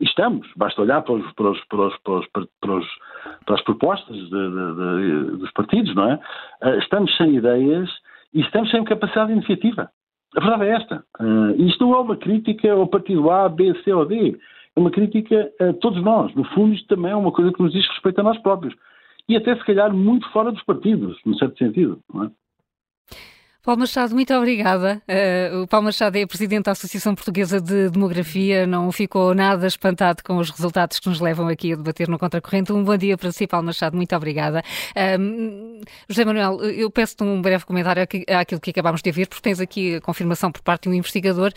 Estamos, basta olhar para as propostas dos partidos, não é? Estamos sem ideias e estamos sem capacidade de iniciativa. A verdade é esta. Isto não é uma crítica ao partido A, B, C ou D. É uma crítica a todos nós. No fundo, isto também é uma coisa que nos diz respeito a nós próprios. E até, se calhar, muito fora dos partidos, num certo sentido, não é? Paulo Machado, muito obrigada. O Paulo Machado é presidente da Associação Portuguesa de Demografia. Não ficou nada espantado com os resultados que nos levam aqui a debater no Contracorrente. Um bom dia para si, Paulo Machado. Muito obrigada. José Manuel, eu peço-te um breve comentário àquilo que acabámos de ouvir, porque tens aqui a confirmação por parte de um investigador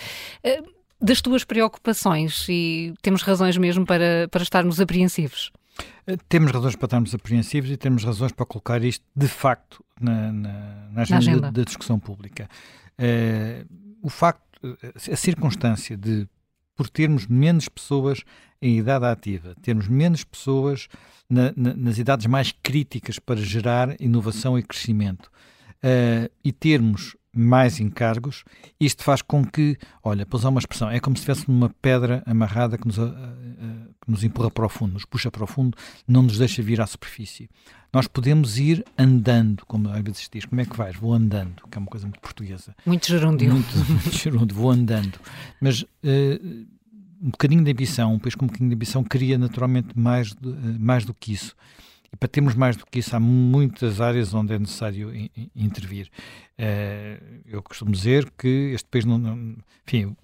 das tuas preocupações e temos razões mesmo para estarmos apreensivos. Temos razões para estarmos apreensivos e temos razões para colocar isto, de facto, na agenda da discussão pública. O facto, a circunstância de, por termos menos pessoas em idade ativa, termos menos pessoas nas idades mais críticas para gerar inovação e crescimento, e termos mais encargos, isto faz com que, olha, para usar uma expressão, é como se tivesse uma pedra amarrada que nos empurra para o fundo, nos puxa para o fundo, não nos deixa vir à superfície. Nós podemos ir andando, como às vezes diz, como é que vais? Vou andando, que é uma coisa muito portuguesa. Muito gerúndio. Muito gerúndio, vou andando. Mas um bocadinho de ambição, um país com um bocadinho de ambição cria naturalmente mais do que isso. E para termos mais do que isso, há muitas áreas onde é necessário intervir. Eu costumo dizer que este país não... Enfim,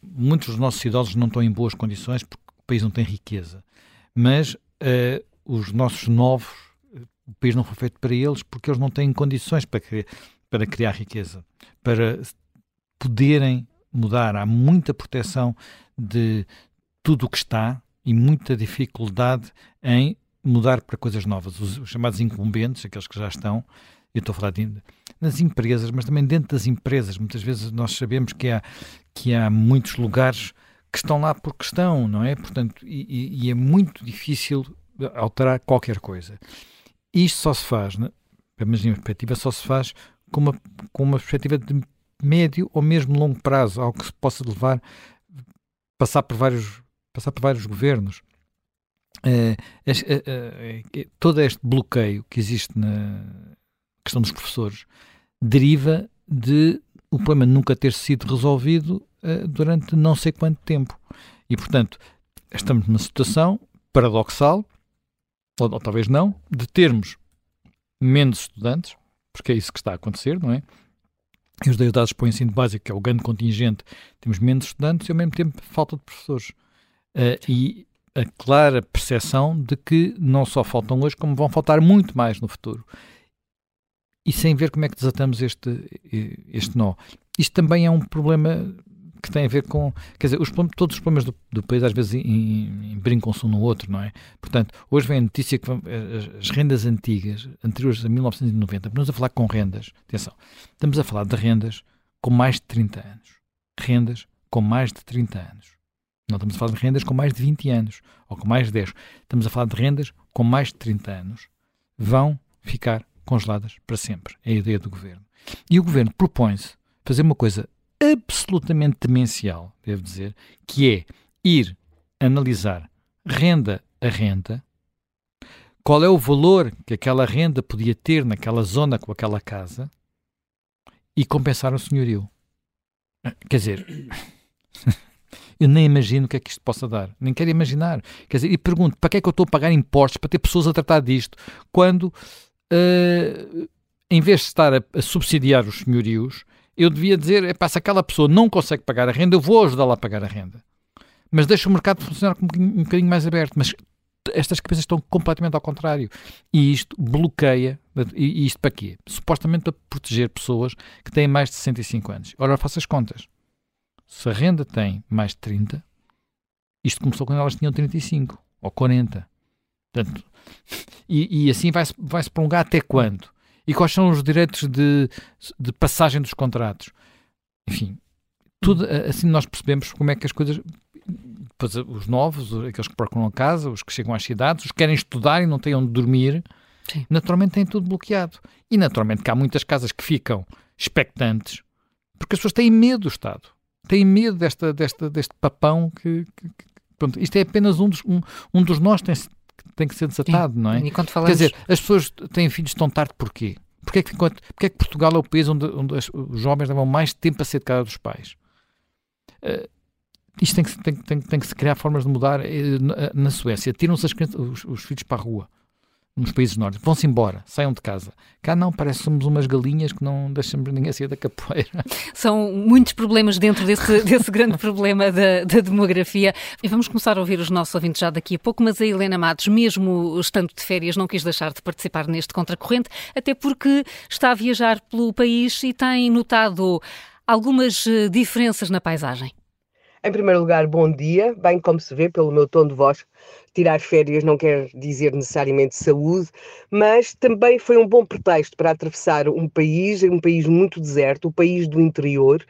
muitos dos nossos idosos não estão em boas condições porque o país não tem riqueza. Mas os nossos novos, o país não foi feito para eles porque eles não têm condições para criar riqueza, para poderem mudar. Há muita proteção de tudo o que está e muita dificuldade em mudar para coisas novas. Os chamados incumbentes, aqueles que já estão, eu estou a falar nas empresas, mas também dentro das empresas. Muitas vezes nós sabemos que há muitos lugares que estão lá porque estão, não é? Portanto, e é muito difícil alterar qualquer coisa. Isto só se faz, né? Para a minha perspectiva, só se faz com uma perspectiva de médio ou mesmo longo prazo, algo que se possa levar, passar por vários governos. Todo este bloqueio que existe na questão dos professores deriva de o problema nunca ter sido resolvido durante não sei quanto tempo. E, portanto, estamos numa situação paradoxal, ou talvez não, de termos menos estudantes, porque é isso que está a acontecer, não é? E os dados para o ensino básico, que é o grande contingente, temos menos estudantes e, ao mesmo tempo, falta de professores. E a clara percepção de que não só faltam hoje, como vão faltar muito mais no futuro. E sem ver como é que desatamos este nó. Isto também é um problema que tem a ver com... Quer dizer, todos os problemas do país às vezes brincam-se um no outro, não é? Portanto, hoje vem a notícia que as rendas antigas, anteriores a 1990, estamos a falar com rendas, atenção, estamos a falar de rendas com mais de 30 anos. Rendas com mais de 30 anos. Não estamos a falar de rendas com mais de 20 anos, ou com mais de 10. Estamos a falar de rendas com mais de 30 anos. Vão ficar congeladas para sempre. É a ideia do governo. E o governo propõe-se fazer uma coisa absolutamente demencial, devo dizer, que é ir analisar renda a renda, qual é o valor que aquela renda podia ter naquela zona com aquela casa e compensar o senhorio. Quer dizer... Eu nem imagino o que é que isto possa dar. Nem quero imaginar. Quer dizer, e pergunto, para que é que eu estou a pagar impostos, para ter pessoas a tratar disto, quando, em vez de estar a subsidiar os senhorios, eu devia dizer, se aquela pessoa não consegue pagar a renda, eu vou ajudá-la a pagar a renda. Mas deixa o mercado funcionar um bocadinho mais aberto. Mas estas cabeças estão completamente ao contrário. E isto bloqueia. E isto para quê? Supostamente para proteger pessoas que têm mais de 65 anos. Ora, faça as contas. Se a renda tem mais de 30, Isto começou quando elas tinham 35 ou 40. Portanto, e assim vai-se prolongar até quando? E quais são os direitos de passagem dos contratos? Enfim, tudo, assim nós percebemos como é que as coisas... Depois, os novos, aqueles que procuram casa, os que chegam às cidades, os que querem estudar e não têm onde dormir, sim, naturalmente têm tudo bloqueado. E naturalmente que há muitas casas que ficam expectantes, porque as pessoas têm medo do Estado. Têm medo deste papão que pronto, isto é apenas um dos nós tem que ser desatado, sim, não é? E quando falamos... Quer dizer, as pessoas têm filhos tão tarde porquê? Porquê é que Portugal é o país onde os jovens levam mais tempo a ser de casa dos pais? Isto tem que se criar formas de mudar. Na Suécia, tiram-se os filhos para a rua, nos países nórdicos, vão-se embora, saiam de casa. Cá não, parece que somos umas galinhas que não deixamos ninguém sair da capoeira. São muitos problemas dentro desse grande problema da demografia. E vamos começar a ouvir os nossos ouvintes já daqui a pouco, mas a Helena Matos, mesmo estando de férias, não quis deixar de participar neste contracorrente, até porque está a viajar pelo país e tem notado algumas diferenças na paisagem. Em primeiro lugar, bom dia. Bem, como se vê pelo meu tom de voz, tirar férias não quer dizer necessariamente saúde, mas também foi um bom pretexto para atravessar um país muito deserto, o país do interior,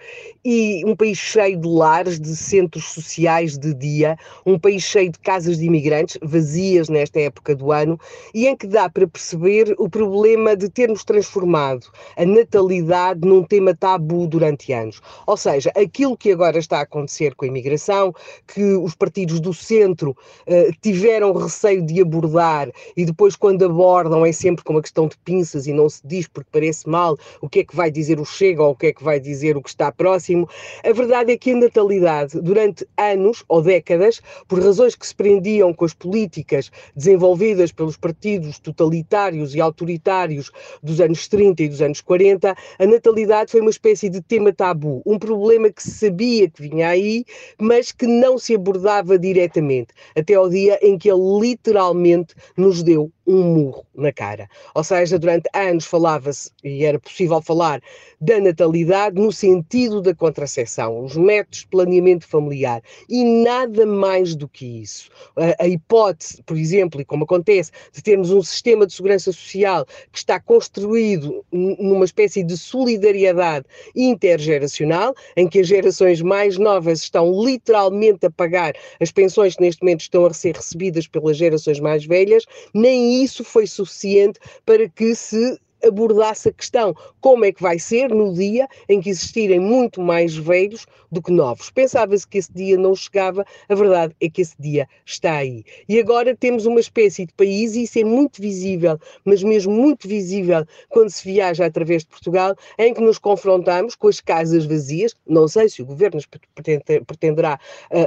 e um país cheio de lares, de centros sociais de dia, um país cheio de casas de imigrantes, vazias nesta época do ano, e em que dá para perceber o problema de termos transformado a natalidade num tema tabu durante anos. Ou seja, aquilo que agora está a acontecer com a imigração, que os partidos do centro tiveram receio de abordar, e depois quando abordam é sempre com uma questão de pinças e não se diz porque parece mal o que é que vai dizer o Chega ou o que é que vai dizer o que está próximo. A verdade é que a natalidade durante anos ou décadas, por razões que se prendiam com as políticas desenvolvidas pelos partidos totalitários e autoritários dos anos 30 e dos anos 40, a natalidade foi uma espécie de tema tabu, um problema que se sabia que vinha aí, mas que não se abordava diretamente, até ao dia em que ele literalmente nos deu um murro na cara. Ou seja, durante anos falava-se, e era possível falar, da natalidade no sentido da contracepção, os métodos de planeamento familiar, e nada mais do que isso. A hipótese, por exemplo, e como acontece, de termos um sistema de segurança social que está construído numa espécie de solidariedade intergeracional, em que as gerações mais novas estão literalmente a pagar as pensões que neste momento estão a ser recebidas pelas gerações mais velhas, nem isso foi suficiente para que se abordasse a questão. Como é que vai ser no dia em que existirem muito mais velhos do que novos? Pensava-se que esse dia não chegava, a verdade é que esse dia está aí. E agora temos uma espécie de país, e isso é muito visível, mas mesmo muito visível quando se viaja através de Portugal, em que nos confrontamos com as casas vazias, não sei se o governo pretenderá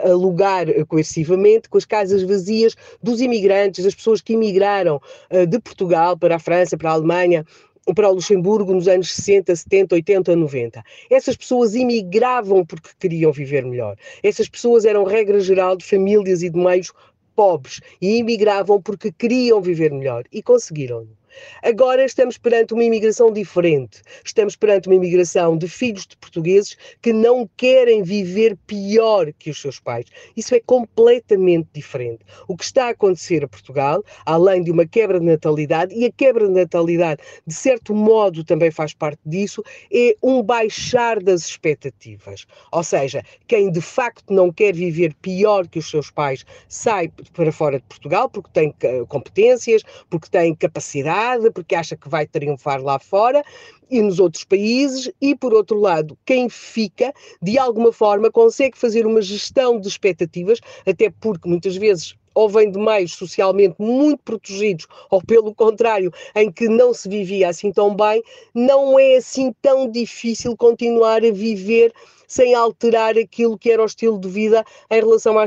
alugar coercivamente, com as casas vazias dos imigrantes, das pessoas que imigraram de Portugal para a França, para a Alemanha, para o Luxemburgo nos anos 60, 70, 80, 90. Essas pessoas imigravam porque queriam viver melhor. Essas pessoas eram, regra geral, de famílias e de meios pobres e imigravam porque queriam viver melhor e conseguiram-no. Agora estamos perante uma imigração diferente. Estamos perante uma imigração de filhos de portugueses que não querem viver pior que os seus pais. Isso é completamente diferente. O que está a acontecer a Portugal, além de uma quebra de natalidade, e a quebra de natalidade, de certo modo, também faz parte disso, é um baixar das expectativas. Ou seja, quem de facto não quer viver pior que os seus pais sai para fora de Portugal porque tem competências, porque tem capacidade, porque acha que vai triunfar lá fora e nos outros países, e por outro lado, quem fica, de alguma forma, consegue fazer uma gestão de expectativas, até porque muitas vezes ou vem de meios socialmente muito protegidos, ou pelo contrário, em que não se vivia assim tão bem, não é assim tão difícil continuar a viver sem alterar aquilo que era o estilo de vida em relação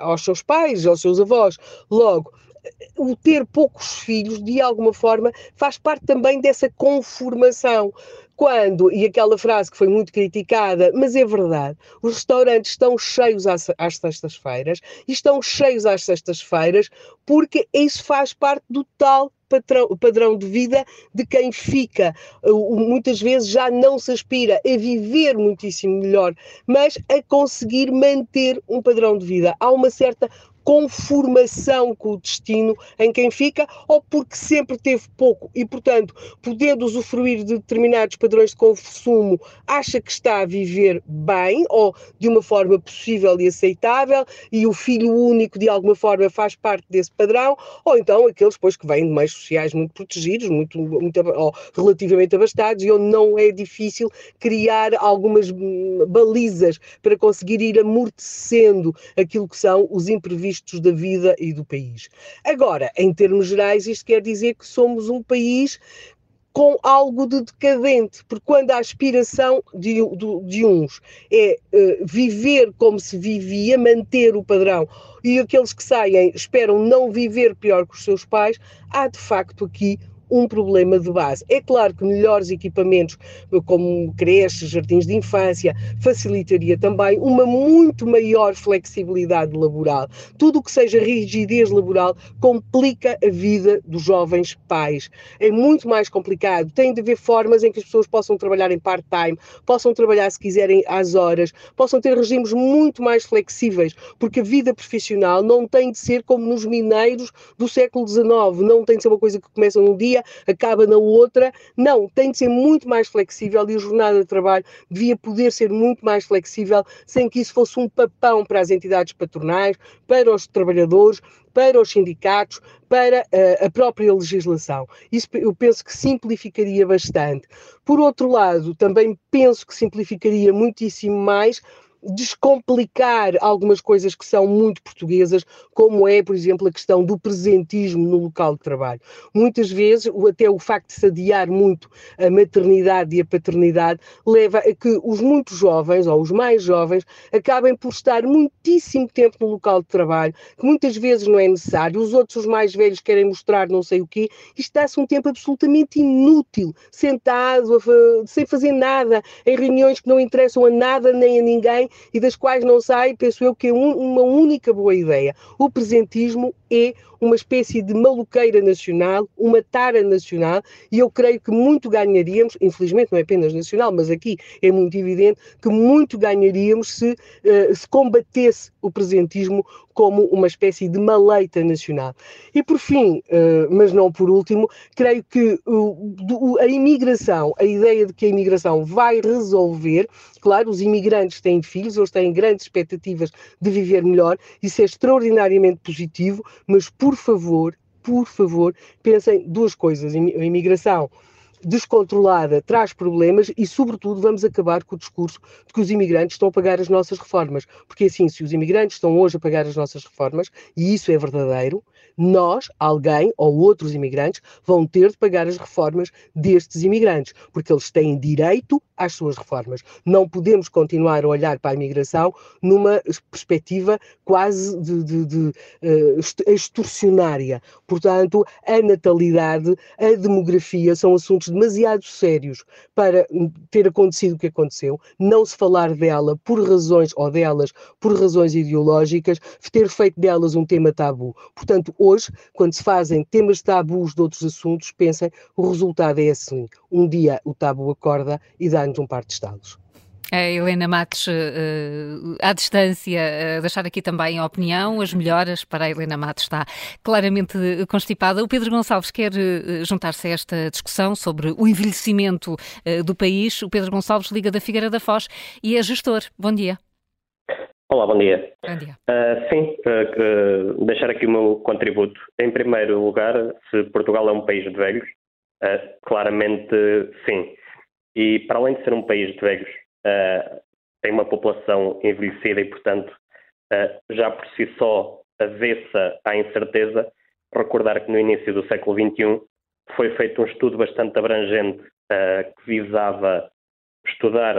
aos seus pais, aos seus avós. Logo, o ter poucos filhos, de alguma forma, faz parte também dessa conformação. Quando, e aquela frase que foi muito criticada, mas é verdade, os restaurantes estão cheios às sextas-feiras, e estão cheios às sextas-feiras porque isso faz parte do tal padrão de vida de quem fica. Muitas vezes já não se aspira a viver muitíssimo melhor, mas a conseguir manter um padrão de vida. Há uma certa conformação com o destino em quem fica, ou porque sempre teve pouco e, portanto, podendo usufruir de determinados padrões de consumo, acha que está a viver bem ou de uma forma possível e aceitável, e o filho único de alguma forma faz parte desse padrão, ou então aqueles pois que vêm de meios sociais muito protegidos, ou relativamente abastados, e onde não é difícil criar algumas balizas para conseguir ir amortecendo aquilo que são os imprevistos da vida e do país. Agora, em termos gerais, isto quer dizer que somos um país com algo de decadente, porque quando a aspiração de uns é viver como se vivia, manter o padrão, e aqueles que saem esperam não viver pior que os seus pais, há de facto aqui um problema de base. É claro que melhores equipamentos, como creches, jardins de infância, facilitaria também uma muito maior flexibilidade laboral. Tudo o que seja rigidez laboral complica a vida dos jovens pais. É muito mais complicado. Tem de haver formas em que as pessoas possam trabalhar em part-time, possam trabalhar se quiserem às horas, possam ter regimes muito mais flexíveis, porque a vida profissional não tem de ser como nos mineiros do século XIX, não tem de ser uma coisa que começa num dia, acaba na outra, não, tem de ser muito mais flexível, e a jornada de trabalho devia poder ser muito mais flexível, sem que isso fosse um papão para as entidades patronais, para os trabalhadores, para os sindicatos, para a própria legislação. Isso eu penso que simplificaria bastante. Por outro lado, também penso que simplificaria muitíssimo mais descomplicar algumas coisas que são muito portuguesas, como é, por exemplo, a questão do presentismo no local de trabalho. Muitas vezes, até o facto de se adiar muito a maternidade e a paternidade, leva a que os muito jovens, ou os mais jovens, acabem por estar muitíssimo tempo no local de trabalho, que muitas vezes não é necessário, os outros, os mais velhos, querem mostrar não sei o quê, e está-se um tempo absolutamente inútil, sentado, sem fazer nada, em reuniões que não interessam a nada nem a ninguém, e das quais não sai, penso eu, que é uma única boa ideia. O presentismo é uma espécie de maluqueira nacional, uma tara nacional, e eu creio que muito ganharíamos, infelizmente não é apenas nacional, mas aqui é muito evidente que muito ganharíamos se combatesse o presentismo como uma espécie de maleita nacional. E por fim, mas não por último, creio que a imigração, a ideia de que a imigração vai resolver, claro, os imigrantes têm filhos, eles têm grandes expectativas de viver melhor, isso é extraordinariamente positivo, mas por favor, pensem duas coisas: a imigração descontrolada traz problemas e, sobretudo, vamos acabar com o discurso de que os imigrantes estão a pagar as nossas reformas, porque assim, se os imigrantes estão hoje a pagar as nossas reformas, e isso é verdadeiro, nós, alguém ou outros imigrantes vão ter de pagar as reformas destes imigrantes, porque eles têm direito às suas reformas. Não podemos continuar a olhar para a imigração numa perspectiva quase extorsionária. Portanto, a natalidade, a demografia são assuntos demasiado sérios para ter acontecido o que aconteceu, não se falar dela por razões, ou delas por razões ideológicas, ter feito delas um tema tabu. Portanto, hoje, quando se fazem temas tabus de outros assuntos, pensem, o resultado é assim: um dia o tabu acorda e dá-nos um par de estalos. A Helena Matos, à distância, deixar aqui também a opinião, as melhoras para a Helena Matos está claramente constipada. O Pedro Gonçalves quer juntar-se a esta discussão sobre o envelhecimento do país. O Pedro Gonçalves liga da Figueira da Foz e é gestor. Bom dia. Olá, bom dia. Bom dia. Sim, para deixar aqui o meu contributo. Em primeiro lugar, se Portugal é um país de velhos, claramente sim. E para além de ser um país de velhos, tem uma população envelhecida e, portanto, já por si só avessa à incerteza. Recordar que no início do século XXI foi feito um estudo bastante abrangente que visava estudar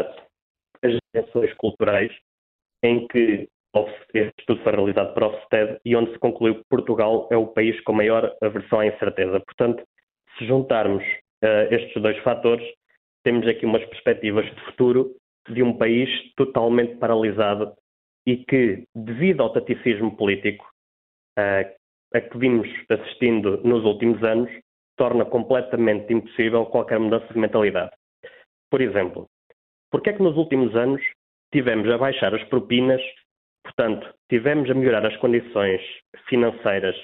as gerações culturais, em que este estudo foi realizado para o Ofsted e onde se concluiu que Portugal é o país com maior aversão à incerteza. Portanto, se juntarmos estes dois fatores, temos aqui umas perspectivas de futuro de um país totalmente paralisado e que, devido ao taticismo político a que vimos assistindo nos últimos anos, torna completamente impossível qualquer mudança de mentalidade. Por exemplo, porque é que nos últimos anos tivemos a baixar as propinas, portanto, tivemos a melhorar as condições financeiras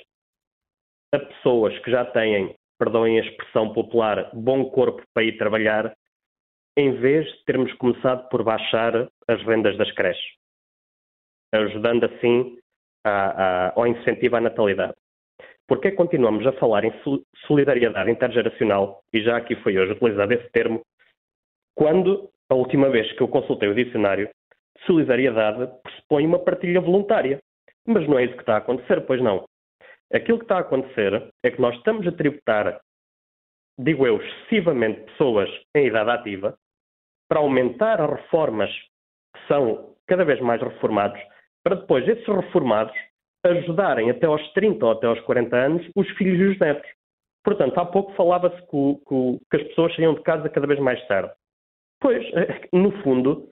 a pessoas que já têm, perdoem a expressão popular, bom corpo para ir trabalhar, em vez de termos começado por baixar as rendas das creches, ajudando assim ao incentivo à natalidade? Porque continuamos a falar em solidariedade intergeracional, e já aqui foi hoje utilizado esse termo, quando, a última vez que eu consultei o dicionário, solidariedade pressupõe uma partilha voluntária. Mas não é isso que está a acontecer, pois não. Aquilo que está a acontecer é que nós estamos a tributar, digo eu, excessivamente pessoas em idade ativa, para aumentar as reformas que são cada vez mais reformados, para depois esses reformados ajudarem até aos 30 ou até aos 40 anos os filhos e os netos. Portanto, há pouco falava-se que as pessoas saíam de casa cada vez mais tarde. Pois, no fundo,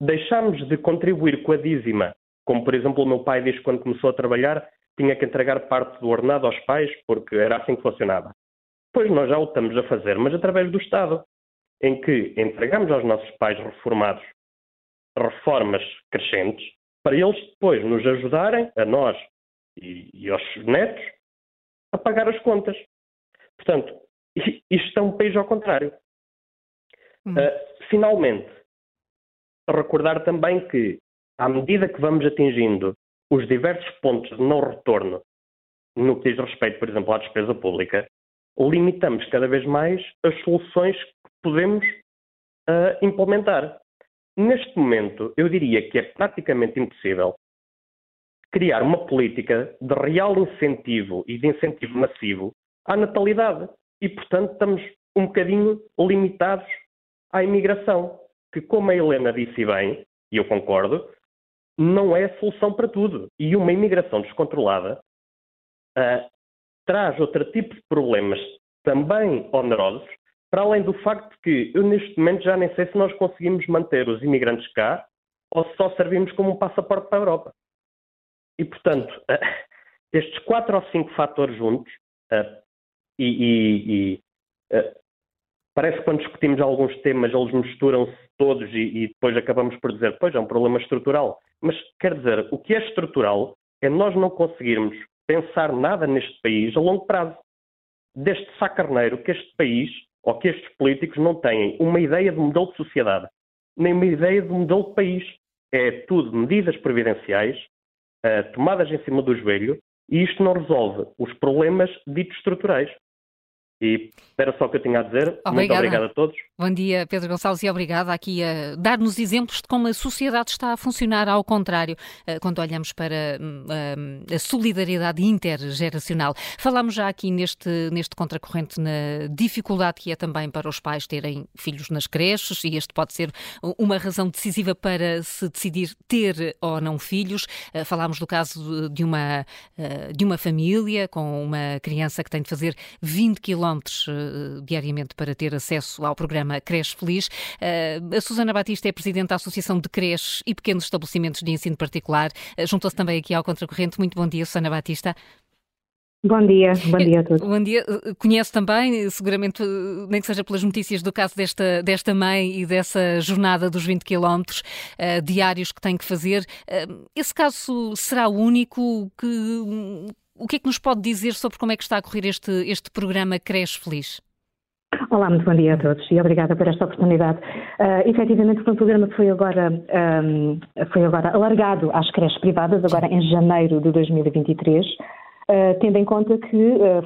deixámos de contribuir com a dízima, como por exemplo o meu pai diz que quando começou a trabalhar tinha que entregar parte do ordenado aos pais porque era assim que funcionava. Pois nós já o estamos a fazer, mas através do Estado, em que entregamos aos nossos pais reformados reformas crescentes para eles depois nos ajudarem, a nós e aos netos, a pagar as contas. Portanto, isto é um país ao contrário. Finalmente, recordar também que, à medida que vamos atingindo os diversos pontos de não retorno, no que diz respeito, por exemplo, à despesa pública, limitamos cada vez mais as soluções que podemos implementar. Neste momento, eu diria que é praticamente impossível criar uma política de real incentivo e de incentivo massivo à natalidade e, portanto, estamos um bocadinho limitados à imigração, que, como a Helena disse bem, e eu concordo, não é a solução para tudo. E uma imigração descontrolada traz outro tipo de problemas também onerosos, para além do facto que eu neste momento já nem sei se nós conseguimos manter os imigrantes cá ou se só servimos como um passaporte para a Europa. E, portanto, estes 4 ou 5 fatores juntos, parece que quando discutimos alguns temas eles misturam-se todos e depois acabamos por dizer, pois é um problema estrutural. Mas, quer dizer, o que é estrutural é nós não conseguirmos pensar nada neste país a longo prazo. Deste sacarneiro que este país, ou que estes políticos não têm uma ideia de modelo de sociedade, nem uma ideia de modelo de país. É tudo medidas previdenciais, tomadas em cima do joelho, e isto não resolve os problemas ditos estruturais. E era só o que eu tinha a dizer. Obrigada. Muito obrigado a todos. Bom dia, Pedro Gonçalves, e obrigada aqui a dar-nos exemplos de como a sociedade está a funcionar ao contrário, quando olhamos para a solidariedade intergeracional. Falámos já aqui neste contracorrente na dificuldade que é também para os pais terem filhos nas creches, e este pode ser uma razão decisiva para se decidir ter ou não filhos. Falámos do caso de uma família com uma criança que tem de fazer 20 km diariamente para ter acesso ao programa Cresce Feliz. A Susana Batista é presidente da Associação de Creches e Pequenos Estabelecimentos de Ensino Particular. Junta-se também aqui ao Contracorrente. Muito bom dia, Susana Batista. Bom dia a todos. Bom dia. Conhece também, seguramente, nem que seja pelas notícias, do caso desta mãe e dessa jornada dos 20 km diários que tem que fazer. Esse caso será único? O que é que nos pode dizer sobre como é que está a correr este programa Cresce Feliz? Olá, muito bom dia a todos e obrigada por esta oportunidade. Efetivamente, o programa foi agora alargado às creches privadas, agora em janeiro de 2023, tendo em conta que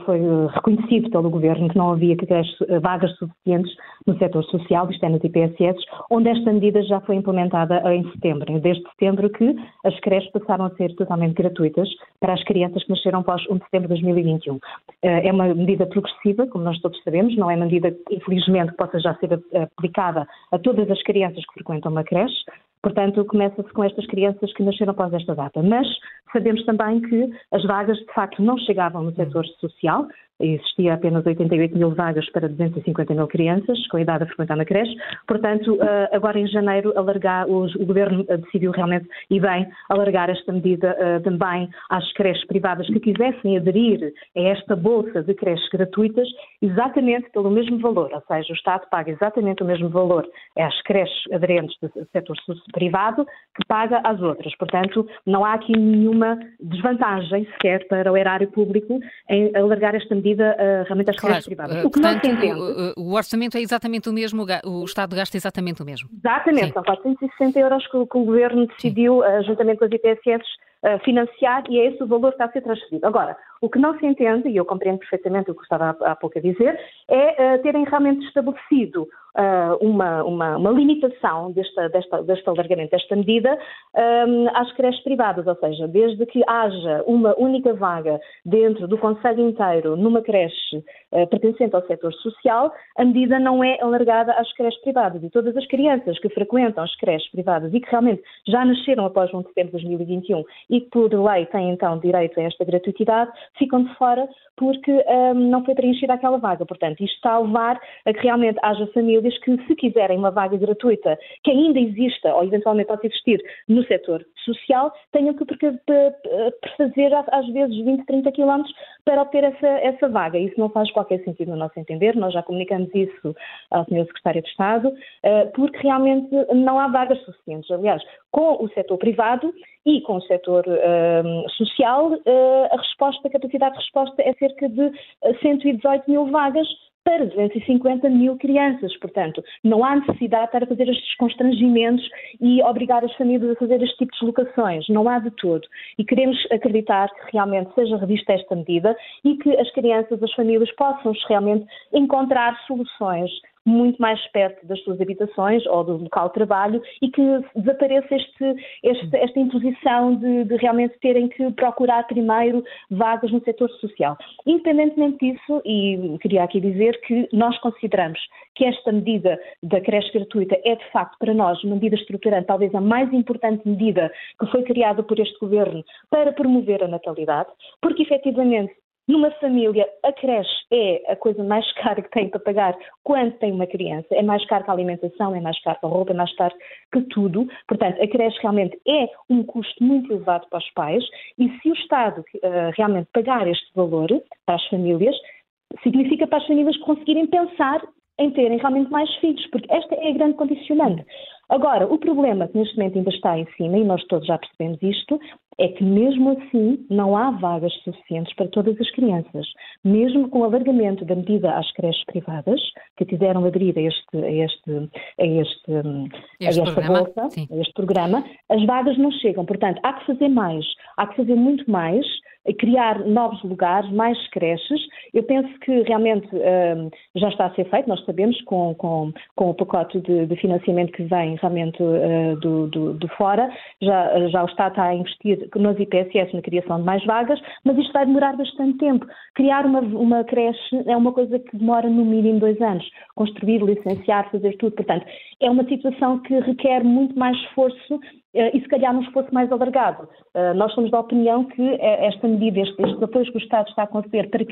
foi reconhecido pelo Governo que não havia creches, vagas suficientes no setor social, isto é, nos IPSS, onde esta medida já foi implementada em setembro. Desde setembro que as creches passaram a ser totalmente gratuitas para as crianças que nasceram após 1 de setembro de 2021. É uma medida progressiva, como nós todos sabemos, não é uma medida, infelizmente, que possa já ser aplicada a todas as crianças que frequentam uma creche. Portanto, começa-se com estas crianças que nasceram após esta data. Mas sabemos também que as vagas, de facto, não chegavam no setor social, existia apenas 88 mil vagas para 250 mil crianças com a idade a frequentar na creche. Portanto, agora em janeiro, o Governo decidiu realmente, e bem, alargar esta medida também às creches privadas que quisessem aderir a esta bolsa de creches gratuitas, exatamente pelo mesmo valor, ou seja, o Estado paga exatamente o mesmo valor às creches aderentes do setor privado que paga às outras. Portanto, não há aqui nenhuma desvantagem sequer para o erário público em alargar esta medida realmente às creches privadas. O que portanto, não se entende... O orçamento é exatamente o mesmo, o Estado gasta exatamente o mesmo. Exatamente, sim. São 460 euros que o Governo decidiu, juntamente com as IPSS, financiar, e é esse o valor que está a ser transferido. Agora, o que não se entende, e eu compreendo perfeitamente o que estava há pouco a dizer, é terem realmente estabelecido uma limitação deste alargamento, desta medida, às creches privadas, ou seja, desde que haja uma única vaga dentro do Conselho inteiro numa creche pertencente ao setor social, a medida não é alargada às creches privadas, e todas as crianças que frequentam as creches privadas e que realmente já nasceram após 1 de setembro de 2021 e que por lei têm então direito a esta gratuitidade, ficam de fora porque não foi preenchida aquela vaga. Portanto, isto está a levar a que realmente haja famílias que, se quiserem uma vaga gratuita que ainda exista ou eventualmente pode existir no setor social, tenham que perfazer às vezes 20, 30 quilómetros para obter essa vaga. Isso não faz qualquer sentido no nosso entender, nós já comunicamos isso ao Sr. Secretário de Estado, porque realmente não há vagas suficientes. Aliás, com o setor privado e com o setor social, a capacidade de resposta é cerca de 118 mil vagas para 250 mil crianças. Portanto, não há necessidade de estar a fazer estes constrangimentos e obrigar as famílias a fazer este tipo de deslocações. Não há de todo. E queremos acreditar que realmente seja revista esta medida e que as crianças, as famílias possam realmente encontrar soluções muito mais perto das suas habitações ou do local de trabalho, e que desapareça esta imposição de realmente terem que procurar primeiro vagas no setor social. Independentemente disso, e queria aqui dizer que nós consideramos que esta medida da creche gratuita é de facto para nós uma medida estruturante, talvez a mais importante medida que foi criada por este Governo para promover a natalidade, porque efetivamente numa família, a creche é a coisa mais cara que tem para pagar quando tem uma criança. É mais caro que a alimentação, é mais caro que a roupa, é mais caro que tudo. Portanto, a creche realmente é um custo muito elevado para os pais, e se o Estado realmente pagar este valor para as famílias, significa para as famílias conseguirem pensar em terem realmente mais filhos, porque esta é a grande condicionante. Agora, o problema que neste momento ainda está em cima, e nós todos já percebemos isto, é que mesmo assim não há vagas suficientes para todas as crianças. Mesmo com o alargamento da medida às creches privadas, que quiseram aderir a esta bolsa, a este programa, as vagas não chegam. Portanto, há que fazer mais, há que fazer muito mais, criar novos lugares, mais creches. Eu penso que realmente já está a ser feito, nós sabemos, com o pacote de financiamento que vem realmente do fora, já o Estado está a investir nos IPSS na criação de mais vagas, mas isto vai demorar bastante tempo. Criar uma creche é uma coisa que demora no mínimo 2 anos, construir, licenciar, fazer tudo. Portanto, é uma situação que requer muito mais esforço e se calhar um esforço mais alargado. Nós somos da opinião que esta medida, estes apoios que o Estado está a conceder para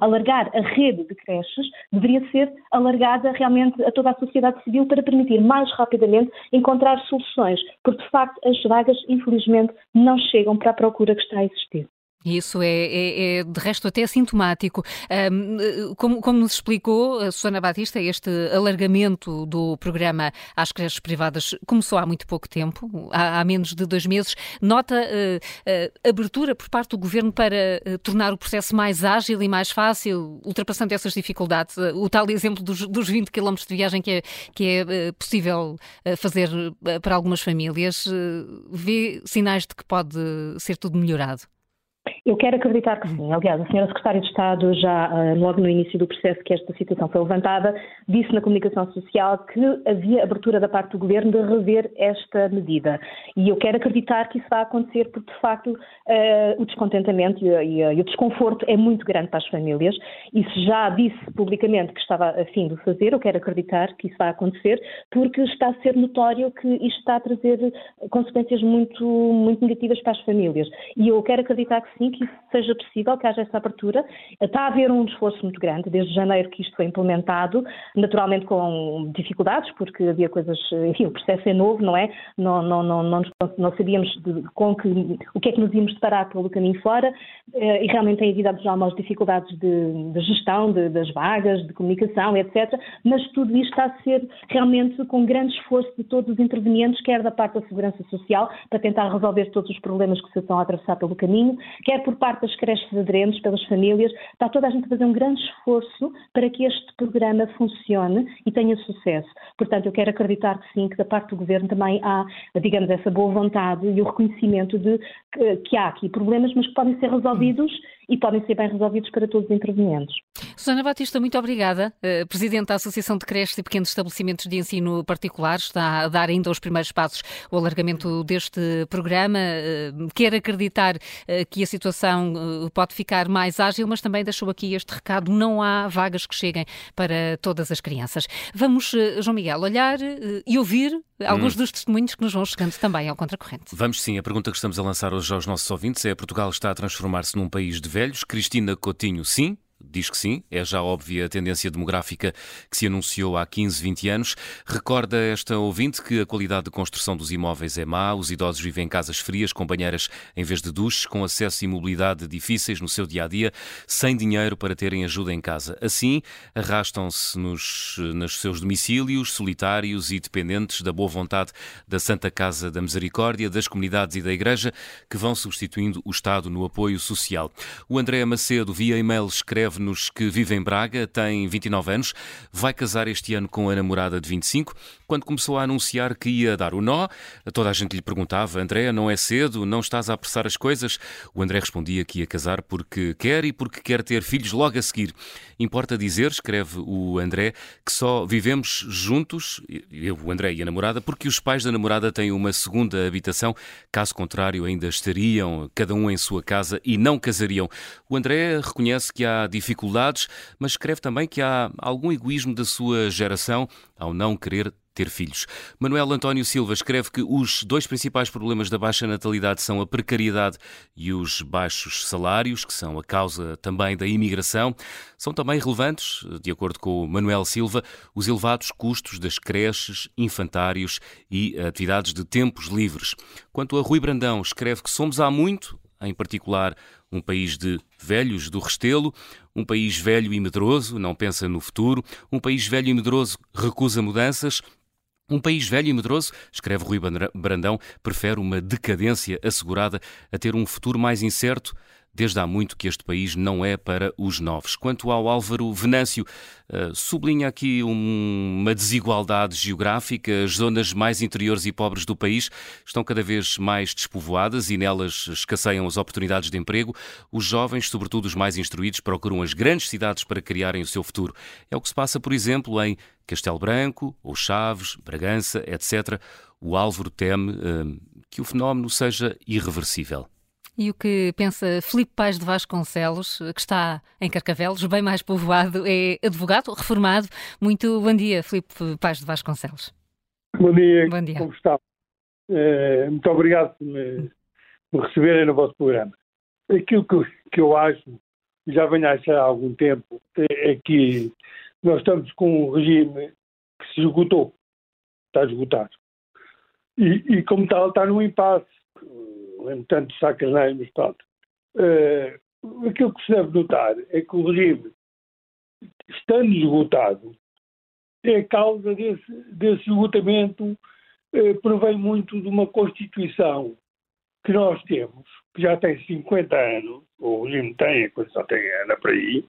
alargar a rede de creches, deveria ser alargada realmente a toda a sociedade civil para permitir mais rapidamente encontrar soluções, porque de facto as vagas infelizmente não chegam para a procura que está a existir. Isso é de resto até sintomático. Como nos explicou a Susana Batista, este alargamento do programa às creches privadas começou há muito pouco tempo, há menos de 2 meses. Nota abertura por parte do Governo para tornar o processo mais ágil e mais fácil, ultrapassando essas dificuldades. O tal exemplo dos 20 km de viagem que é possível fazer para algumas famílias, vê sinais de que pode ser tudo melhorado? Eu quero acreditar que sim. Aliás, a Sra. Secretária de Estado, já logo no início do processo que esta situação foi levantada, disse na comunicação social que havia abertura da parte do Governo de rever esta medida. E eu quero acreditar que isso vai acontecer, porque de facto o descontentamento e o desconforto é muito grande para as famílias. Isso já disse publicamente que estava a fim de fazer. Eu quero acreditar que isso vai acontecer, porque está a ser notório que isto está a trazer consequências muito, muito negativas para as famílias. E eu quero acreditar que sim, que isso seja possível, que haja essa abertura. Está a haver um esforço muito grande, desde janeiro que isto foi implementado, naturalmente com dificuldades, porque havia coisas, enfim, o processo é novo, não é? Não sabíamos o que é que nos íamos deparar pelo caminho fora, e realmente tem havido algumas dificuldades de gestão das vagas, de comunicação, etc. Mas tudo isto está a ser realmente com grande esforço de todos os intervenientes, quer da parte da Segurança Social, para tentar resolver todos os problemas que se estão a atravessar pelo caminho, quer por parte das creches aderentes, pelas famílias. Está toda a gente a fazer um grande esforço para que este programa funcione e tenha sucesso. Portanto, eu quero acreditar que sim, que da parte do Governo também há, digamos, essa boa vontade e o reconhecimento de que há aqui problemas, mas que podem ser resolvidos e podem ser bem resolvidos para todos os intervenientes. Susana Batista, muito obrigada. Presidente da Associação de Creches e Pequenos Estabelecimentos de Ensino Particulares, está a dar ainda os primeiros passos ao alargamento deste programa. Quer acreditar que a situação pode ficar mais ágil, mas também deixou aqui este recado: não há vagas que cheguem para todas as crianças. Vamos, João Miguel, olhar e ouvir alguns dos testemunhos que nos vão chegando também ao Contracorrente. Vamos sim. A pergunta que estamos a lançar hoje aos nossos ouvintes é: Portugal está a transformar-se num país de velhos? Cristina Coutinho, sim. Diz que sim, é já óbvia a tendência demográfica que se anunciou há 15, 20 anos. Recorda esta ouvinte que a qualidade de construção dos imóveis é má, os idosos vivem em casas frias, com banheiras em vez de duches, com acesso e mobilidade difíceis no seu dia-a-dia, sem dinheiro para terem ajuda em casa. Assim, arrastam-se nos seus domicílios, solitários e dependentes da boa vontade da Santa Casa da Misericórdia, das comunidades e da Igreja, que vão substituindo o Estado no apoio social. O André Macedo, via e-mail, escreve nos que vive em Braga, tem 29 anos, vai casar este ano com a namorada de 25. Quando começou a anunciar que ia dar o nó, toda a gente lhe perguntava: André, não é cedo? Não estás a apressar as coisas? O André respondia que ia casar porque quer e porque quer ter filhos logo a seguir. Importa dizer, escreve o André, que só vivemos juntos, eu, o André e a namorada, porque os pais da namorada têm uma segunda habitação, caso contrário ainda estariam cada um em sua casa e não casariam. O André reconhece que há dificuldades, mas escreve também que há algum egoísmo da sua geração ao não querer ter filhos. Manuel António Silva escreve que os dois principais problemas da baixa natalidade são a precariedade e os baixos salários, que são a causa também da imigração. São também relevantes, de acordo com o Manuel Silva, os elevados custos das creches, infantários e atividades de tempos livres. Quanto a Rui Brandão, escreve que somos há muito, em particular, um país de velhos do Restelo, um país velho e medroso, não pensa no futuro, um país velho e medroso recusa mudanças, um país velho e medroso, escreve Rui Brandão, prefere uma decadência assegurada a ter um futuro mais incerto. Desde há muito que este país não é para os novos. Quanto ao Álvaro Venâncio, sublinha aqui uma desigualdade geográfica. As zonas mais interiores e pobres do país estão cada vez mais despovoadas e nelas escasseiam as oportunidades de emprego. Os jovens, sobretudo os mais instruídos, procuram as grandes cidades para criarem o seu futuro. É o que se passa, por exemplo, em Castelo Branco, ou Chaves, Bragança, etc. O Álvaro teme que o fenómeno seja irreversível. E o que pensa Filipe Paz de Vasconcelos, que está em Carcavelos, bem mais povoado, é advogado, reformado. Muito bom dia, Filipe Paz de Vasconcelos. Bom dia. Como está? Muito obrigado por me receberem no vosso programa. Aquilo que eu acho, já venho a achar há algum tempo, é que nós estamos com um regime que se esgotou. Está esgotado. E como tal, está num impasse. Lembro tanto sacanagem, mas pronto. Aquilo que se deve notar é que o regime, estando esgotado, é a causa desse esgotamento, provém muito de uma Constituição que nós temos, que já tem 50 anos, o regime tem, a Constituição tem, anda para aí,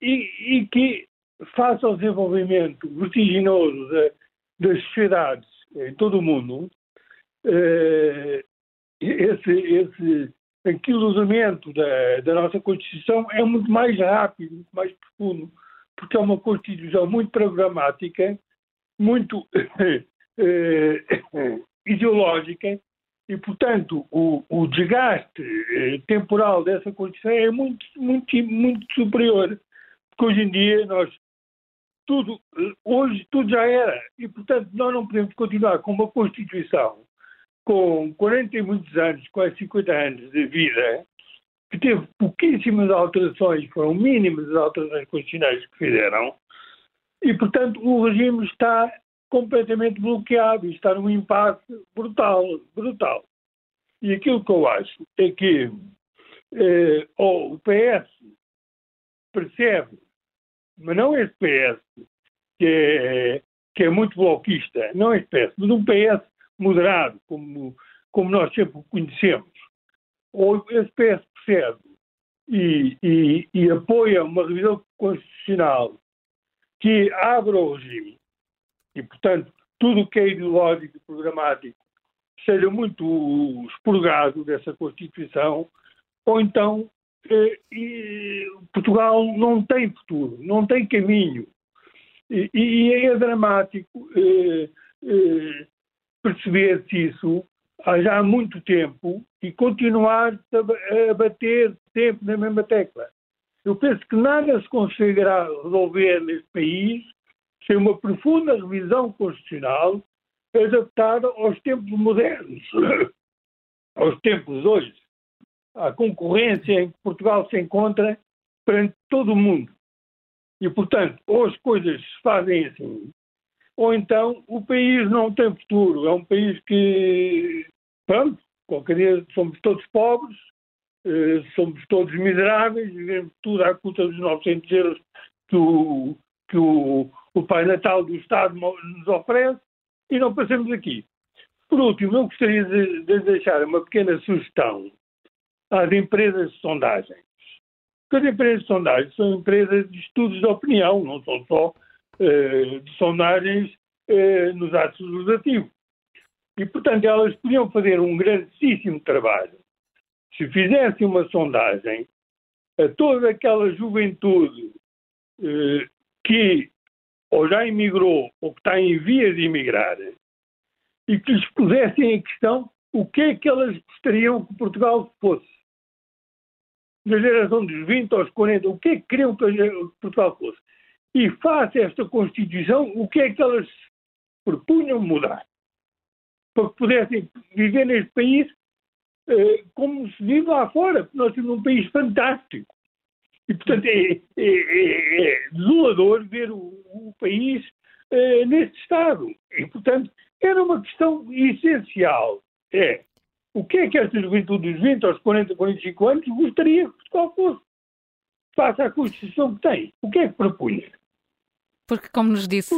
e que, face ao desenvolvimento vertiginoso das sociedades em todo o mundo, esse anquilosamento da nossa Constituição é muito mais rápido, muito mais profundo, porque é uma Constituição muito programática, muito ideológica, e, portanto, o desgaste temporal dessa Constituição é muito, muito, muito superior, porque hoje em dia tudo já era, e, portanto, nós não podemos continuar com uma Constituição com 40 e muitos anos, quase 50 anos de vida, que teve pouquíssimas alterações, foram mínimas as alterações constitucionais que fizeram, e, portanto, o regime está completamente bloqueado, está num impasse brutal. E aquilo que eu acho é que ou o PS percebe, mas não esse PS que é muito bloquista, não esse PS, mas um PS moderado, como nós sempre o conhecemos, ou esse PS percebe e apoia uma revisão constitucional que abra o regime e, portanto, tudo o que é ideológico e programático seja muito expurgado dessa Constituição, ou então Portugal não tem futuro, não tem caminho. E é dramático perceber-se isso há já muito tempo e continuar a bater sempre na mesma tecla. Eu penso que nada se conseguirá resolver neste país sem uma profunda revisão constitucional adaptada aos tempos modernos, aos tempos hoje, à concorrência em que Portugal se encontra perante todo o mundo. E, portanto, ou as coisas se fazem assim, ou então o país não tem futuro. É um país que, pronto, qualquer dia somos todos pobres, somos todos miseráveis, vivemos tudo à custa dos 900 euros que o Pai Natal do Estado nos oferece, e não passamos aqui. Por último, eu gostaria de deixar uma pequena sugestão às empresas de sondagem. Porque as empresas de sondagem são empresas de estudos de opinião, não são só de sondagens nos atos legislativos. E, portanto, elas podiam fazer um grandíssimo trabalho se fizessem uma sondagem a toda aquela juventude que ou já emigrou ou que está em vias de emigrar, e que lhes pusessem em questão o que é que elas gostariam que Portugal fosse. Da geração dos 20 aos 40, o que é que queriam que Portugal fosse. E face a esta Constituição, o que é que elas propunham mudar? Para que pudessem viver neste país como se vive lá fora, porque nós temos um país fantástico. E, portanto, é desolador ver o país neste estado. E, portanto, era uma questão essencial. O que é que esta juventude dos 20 aos 40, 45 anos gostaria que Portugal fosse? Face à Constituição que tem. O que é que propunha? Porque como nos disse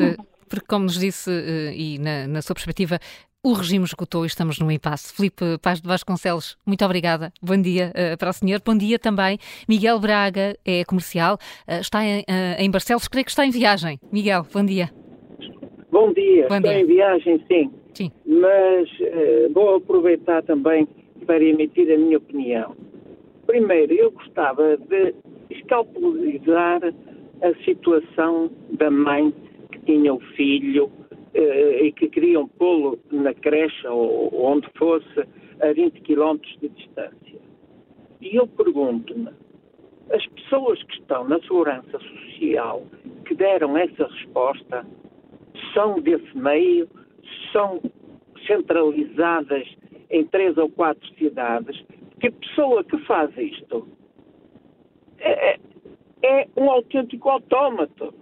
e na sua perspectiva, o regime esgotou e estamos num impasse. Filipe Paz de Vasconcelos, muito obrigada. Bom dia para o senhor. Bom dia também. Miguel Braga é comercial, está em Barcelos, creio que está em viagem. Miguel, bom dia. Bom dia. Bom dia. Estou em viagem, sim. Mas vou aproveitar também para emitir a minha opinião. Primeiro, eu gostava de escalpelizar a situação da mãe que tinha o filho e que queriam pô-lo na creche ou onde fosse a 20 km de distância. E eu pergunto-me, as pessoas que estão na Segurança Social que deram essa resposta são desse meio, são centralizadas em 3 ou 4 cidades, que a pessoa que faz isto é um autêntico autómato.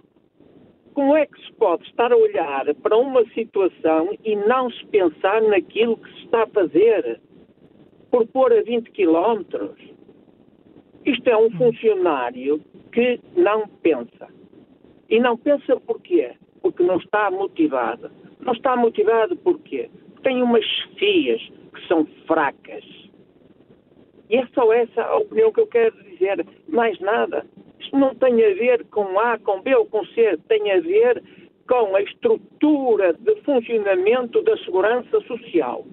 Como é que se pode estar a olhar para uma situação e não se pensar naquilo que se está a fazer? Por pôr a 20 quilómetros? Isto é um funcionário que não pensa. E não pensa porquê? Porque não está motivado. Não está motivado porquê? Porque tem umas chefias que são fracas. E é só essa a opinião que eu quero dizer. Mais nada. Isto não tem a ver com A, com B ou com C. Tem a ver com a estrutura de funcionamento da Segurança Social.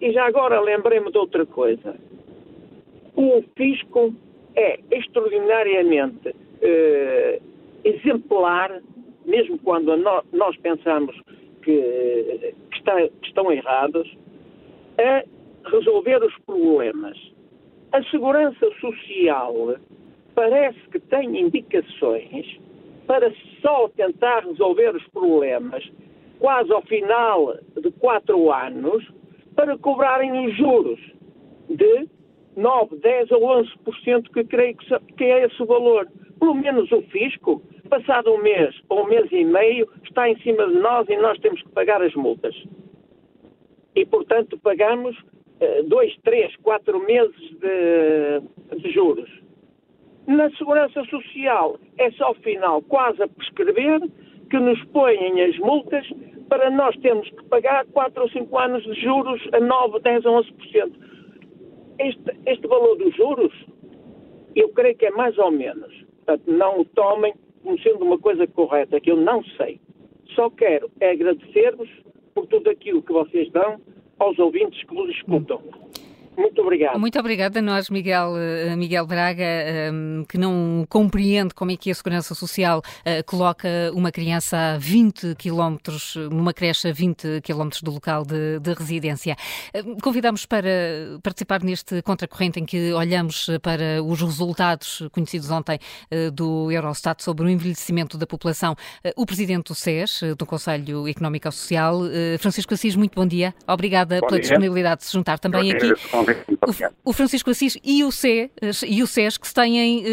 E já agora lembrei-me de outra coisa. O fisco é extraordinariamente exemplar, mesmo quando nós pensamos que estão errados, a resolver os problemas. A Segurança Social parece que tem indicações para só tentar resolver os problemas quase ao final de 4 anos para cobrarem os juros de 9, 10 ou 11%, que creio que é esse o valor. Pelo menos o fisco, passado um mês ou um mês e meio, está em cima de nós e nós temos que pagar as multas. E, portanto, pagamos 2, 3, 4 meses de juros. Na Segurança Social é só o final, quase a prescrever, que nos põem as multas para nós termos que pagar 4 ou 5 anos de juros a 9, 10 ou 11%. Este valor dos juros, eu creio que é mais ou menos. Portanto, não o tomem como sendo uma coisa correta, que eu não sei. Só quero é agradecer-vos por tudo aquilo que vocês dão aos ouvintes que vos escutam. Muito obrigado. Muito obrigada a nós, Miguel Braga, que não compreende como é que a Segurança Social coloca uma criança a 20 quilómetros, numa creche a 20 quilómetros do local de residência. Convidamos para participar neste contracorrente em que olhamos para os resultados conhecidos ontem do Eurostat sobre o envelhecimento da população. O Presidente do SES, do Conselho Económico e Social, Francisco Assis, muito bom dia. Obrigada pela disponibilidade de se juntar também aqui. O Francisco Assis e o SES, que se têm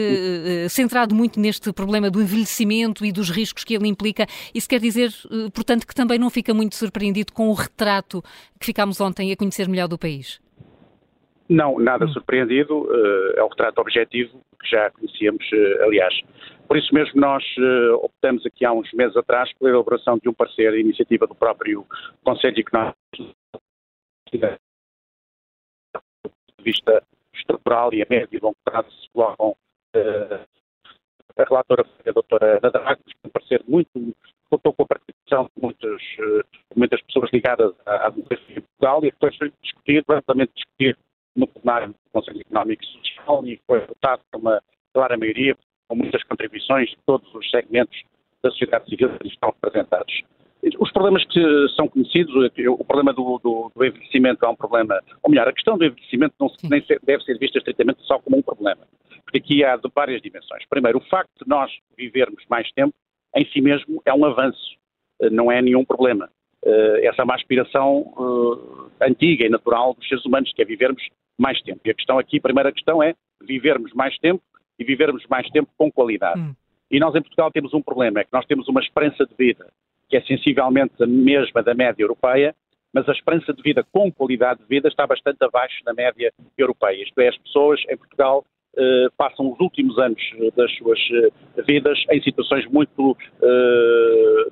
centrado muito neste problema do envelhecimento e dos riscos que ele implica. Isso quer dizer, portanto, que também não fica muito surpreendido com o retrato que ficámos ontem a conhecer melhor do país? Não, nada surpreendido. É um retrato objetivo que já conhecíamos, aliás. Por isso mesmo nós optamos aqui há uns meses atrás pela elaboração de um parecer, a iniciativa do próprio Conselho Económico e Social, vista estrutural e a médio e longo prazo se colocam. A relatora foi a doutora Nadrago, que parecer muito, contou com a participação de muitas pessoas ligadas à demografia em Portugal e depois foi amplamente discutido no plenário do Conselho Económico e Social e foi votado por uma clara maioria, com muitas contribuições de todos os segmentos da sociedade civil que estão representados. Os problemas que são conhecidos, o problema do envelhecimento é um problema, ou melhor, a questão do envelhecimento não se, nem deve ser vista estritamente só como um problema, porque aqui há de várias dimensões. Primeiro, o facto de nós vivermos mais tempo, em si mesmo, é um avanço, não é nenhum problema. Essa é uma aspiração antiga e natural dos seres humanos, que é vivermos mais tempo. E a questão aqui, a primeira questão é vivermos mais tempo e vivermos mais tempo com qualidade. E nós em Portugal temos um problema, é que nós temos uma esperança de vida que é sensivelmente a mesma da média europeia, mas a esperança de vida com qualidade de vida está bastante abaixo da média europeia. Isto é, as pessoas em Portugal passam os últimos anos das suas vidas em situações muito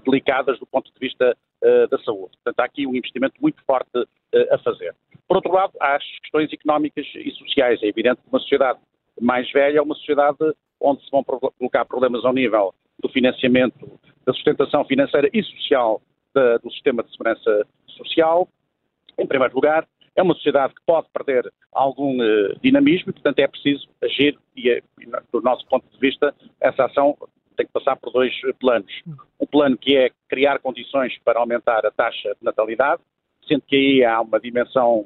delicadas do ponto de vista da saúde. Portanto, há aqui um investimento muito forte a fazer. Por outro lado, há as questões económicas e sociais. É evidente que uma sociedade mais velha é uma sociedade onde se vão colocar problemas ao nível do financiamento, da sustentação financeira e social do sistema de segurança social. Em primeiro lugar, é uma sociedade que pode perder algum dinamismo, portanto é preciso agir e, do nosso ponto de vista, essa ação tem que passar por dois planos. Um plano que é criar condições para aumentar a taxa de natalidade, sendo que aí há uma dimensão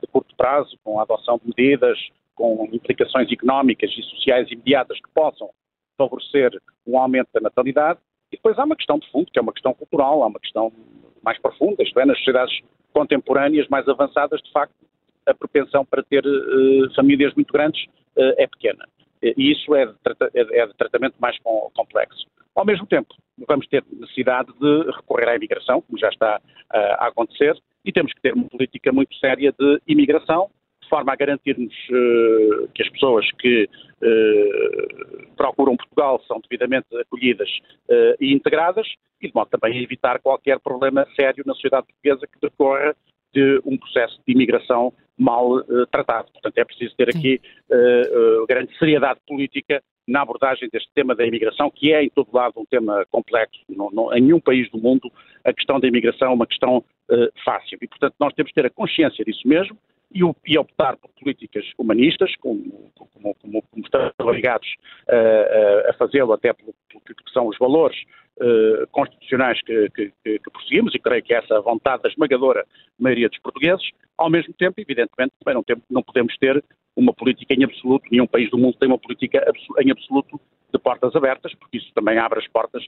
de curto prazo, com a adoção de medidas, com implicações económicas e sociais imediatas que possam favorecer um aumento da natalidade, e depois há uma questão de fundo, que é uma questão cultural, há uma questão mais profunda, isto é, nas sociedades contemporâneas mais avançadas, de facto, a propensão para ter famílias muito grandes é pequena. E isso é de tratamento mais complexo. Ao mesmo tempo, vamos ter necessidade de recorrer à imigração, como já está a acontecer, e temos que ter uma política muito séria de imigração, de forma a garantirmos que as pessoas que procuram Portugal são devidamente acolhidas e integradas, e de modo também a evitar qualquer problema sério na sociedade portuguesa que decorra de um processo de imigração mal tratado. Portanto, é preciso ter aqui grande seriedade política na abordagem deste tema da imigração, que é em todo lado um tema complexo. Em nenhum país do mundo a questão da imigração é uma questão fácil. E, portanto, nós temos que ter a consciência disso mesmo, e optar por políticas humanistas, como estamos obrigados a fazê-lo, até porque são os valores constitucionais que perseguimos, e creio que é essa vontade da esmagadora maioria dos portugueses. Ao mesmo tempo, evidentemente, também não podemos ter uma política em absoluto, nenhum país do mundo tem uma política em absoluto de portas abertas, porque isso também abre as portas,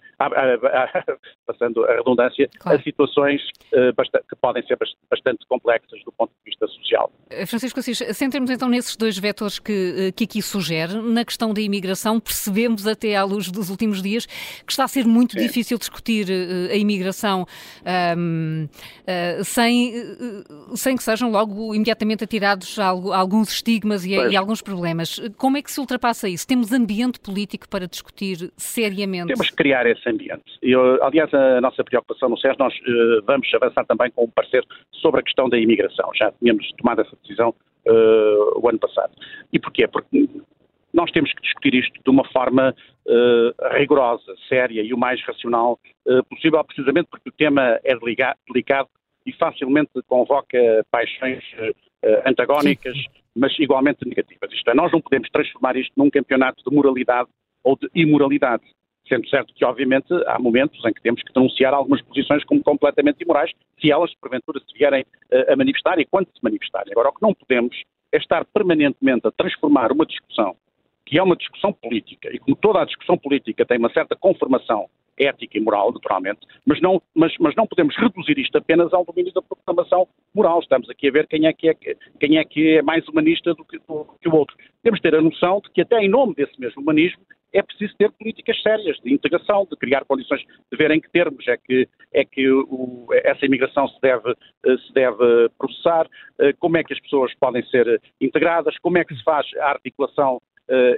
passando a redundância, claro, a situações que podem ser bastante complexas do ponto de vista social. Francisco Assis, centremos então nesses dois vetores que aqui sugere. Na questão da imigração, percebemos até à luz dos últimos dias que está a ser muito difícil discutir a imigração sem que sejam logo imediatamente atirados alguns estigmas e alguns problemas. Como é que se ultrapassa isso? Temos ambiente político para discutir seriamente? Temos que criar esse ambiente. Aliás, a nossa preocupação no SES, nós vamos avançar também com um parecer sobre a questão da imigração. Já tínhamos tomado essa decisão o ano passado. E porquê? Porque nós temos que discutir isto de uma forma rigorosa, séria e o mais racional possível, precisamente porque o tema é delicado e facilmente convoca paixões antagónicas, mas igualmente negativas. Isto é, nós não podemos transformar isto num campeonato de moralidade ou de imoralidade, sendo certo que, obviamente, há momentos em que temos que denunciar algumas posições como completamente imorais, se elas, porventura, se vierem a manifestar e quando se manifestarem. Agora, o que não podemos é estar permanentemente a transformar uma discussão, que é uma discussão política, e como toda a discussão política tem uma certa conformação ética e moral, naturalmente, mas não podemos reduzir isto apenas ao domínio da proclamação moral. Estamos aqui a ver quem é que é mais humanista do que o outro. Temos de ter a noção de que até em nome desse mesmo humanismo é preciso ter políticas sérias de integração, de criar condições, de ver em que termos é que essa imigração se deve processar, como é que as pessoas podem ser integradas, como é que se faz a articulação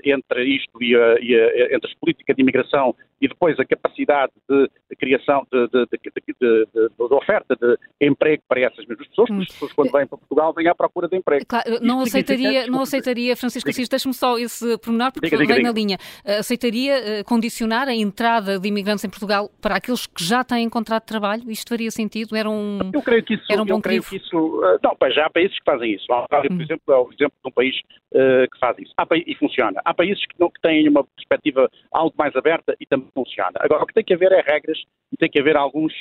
entre isto entre as políticas de imigração e depois a capacidade de criação de oferta de emprego para essas mesmas pessoas, porque as pessoas quando vêm para Portugal vêm à procura de emprego. Claro, não aceitaria, Francisco Assis, deixe-me só esse pormenor, porque vem na linha. Aceitaria condicionar a entrada de imigrantes em Portugal para aqueles que já têm contrato de trabalho? Isto faria sentido? Eu creio que isso... Não, já há países que fazem isso. A Itália, por exemplo, é o exemplo de um país que faz isso. E funciona. Há países que têm uma perspectiva algo mais aberta e também funciona. Agora, o que tem que haver é regras e tem que haver alguns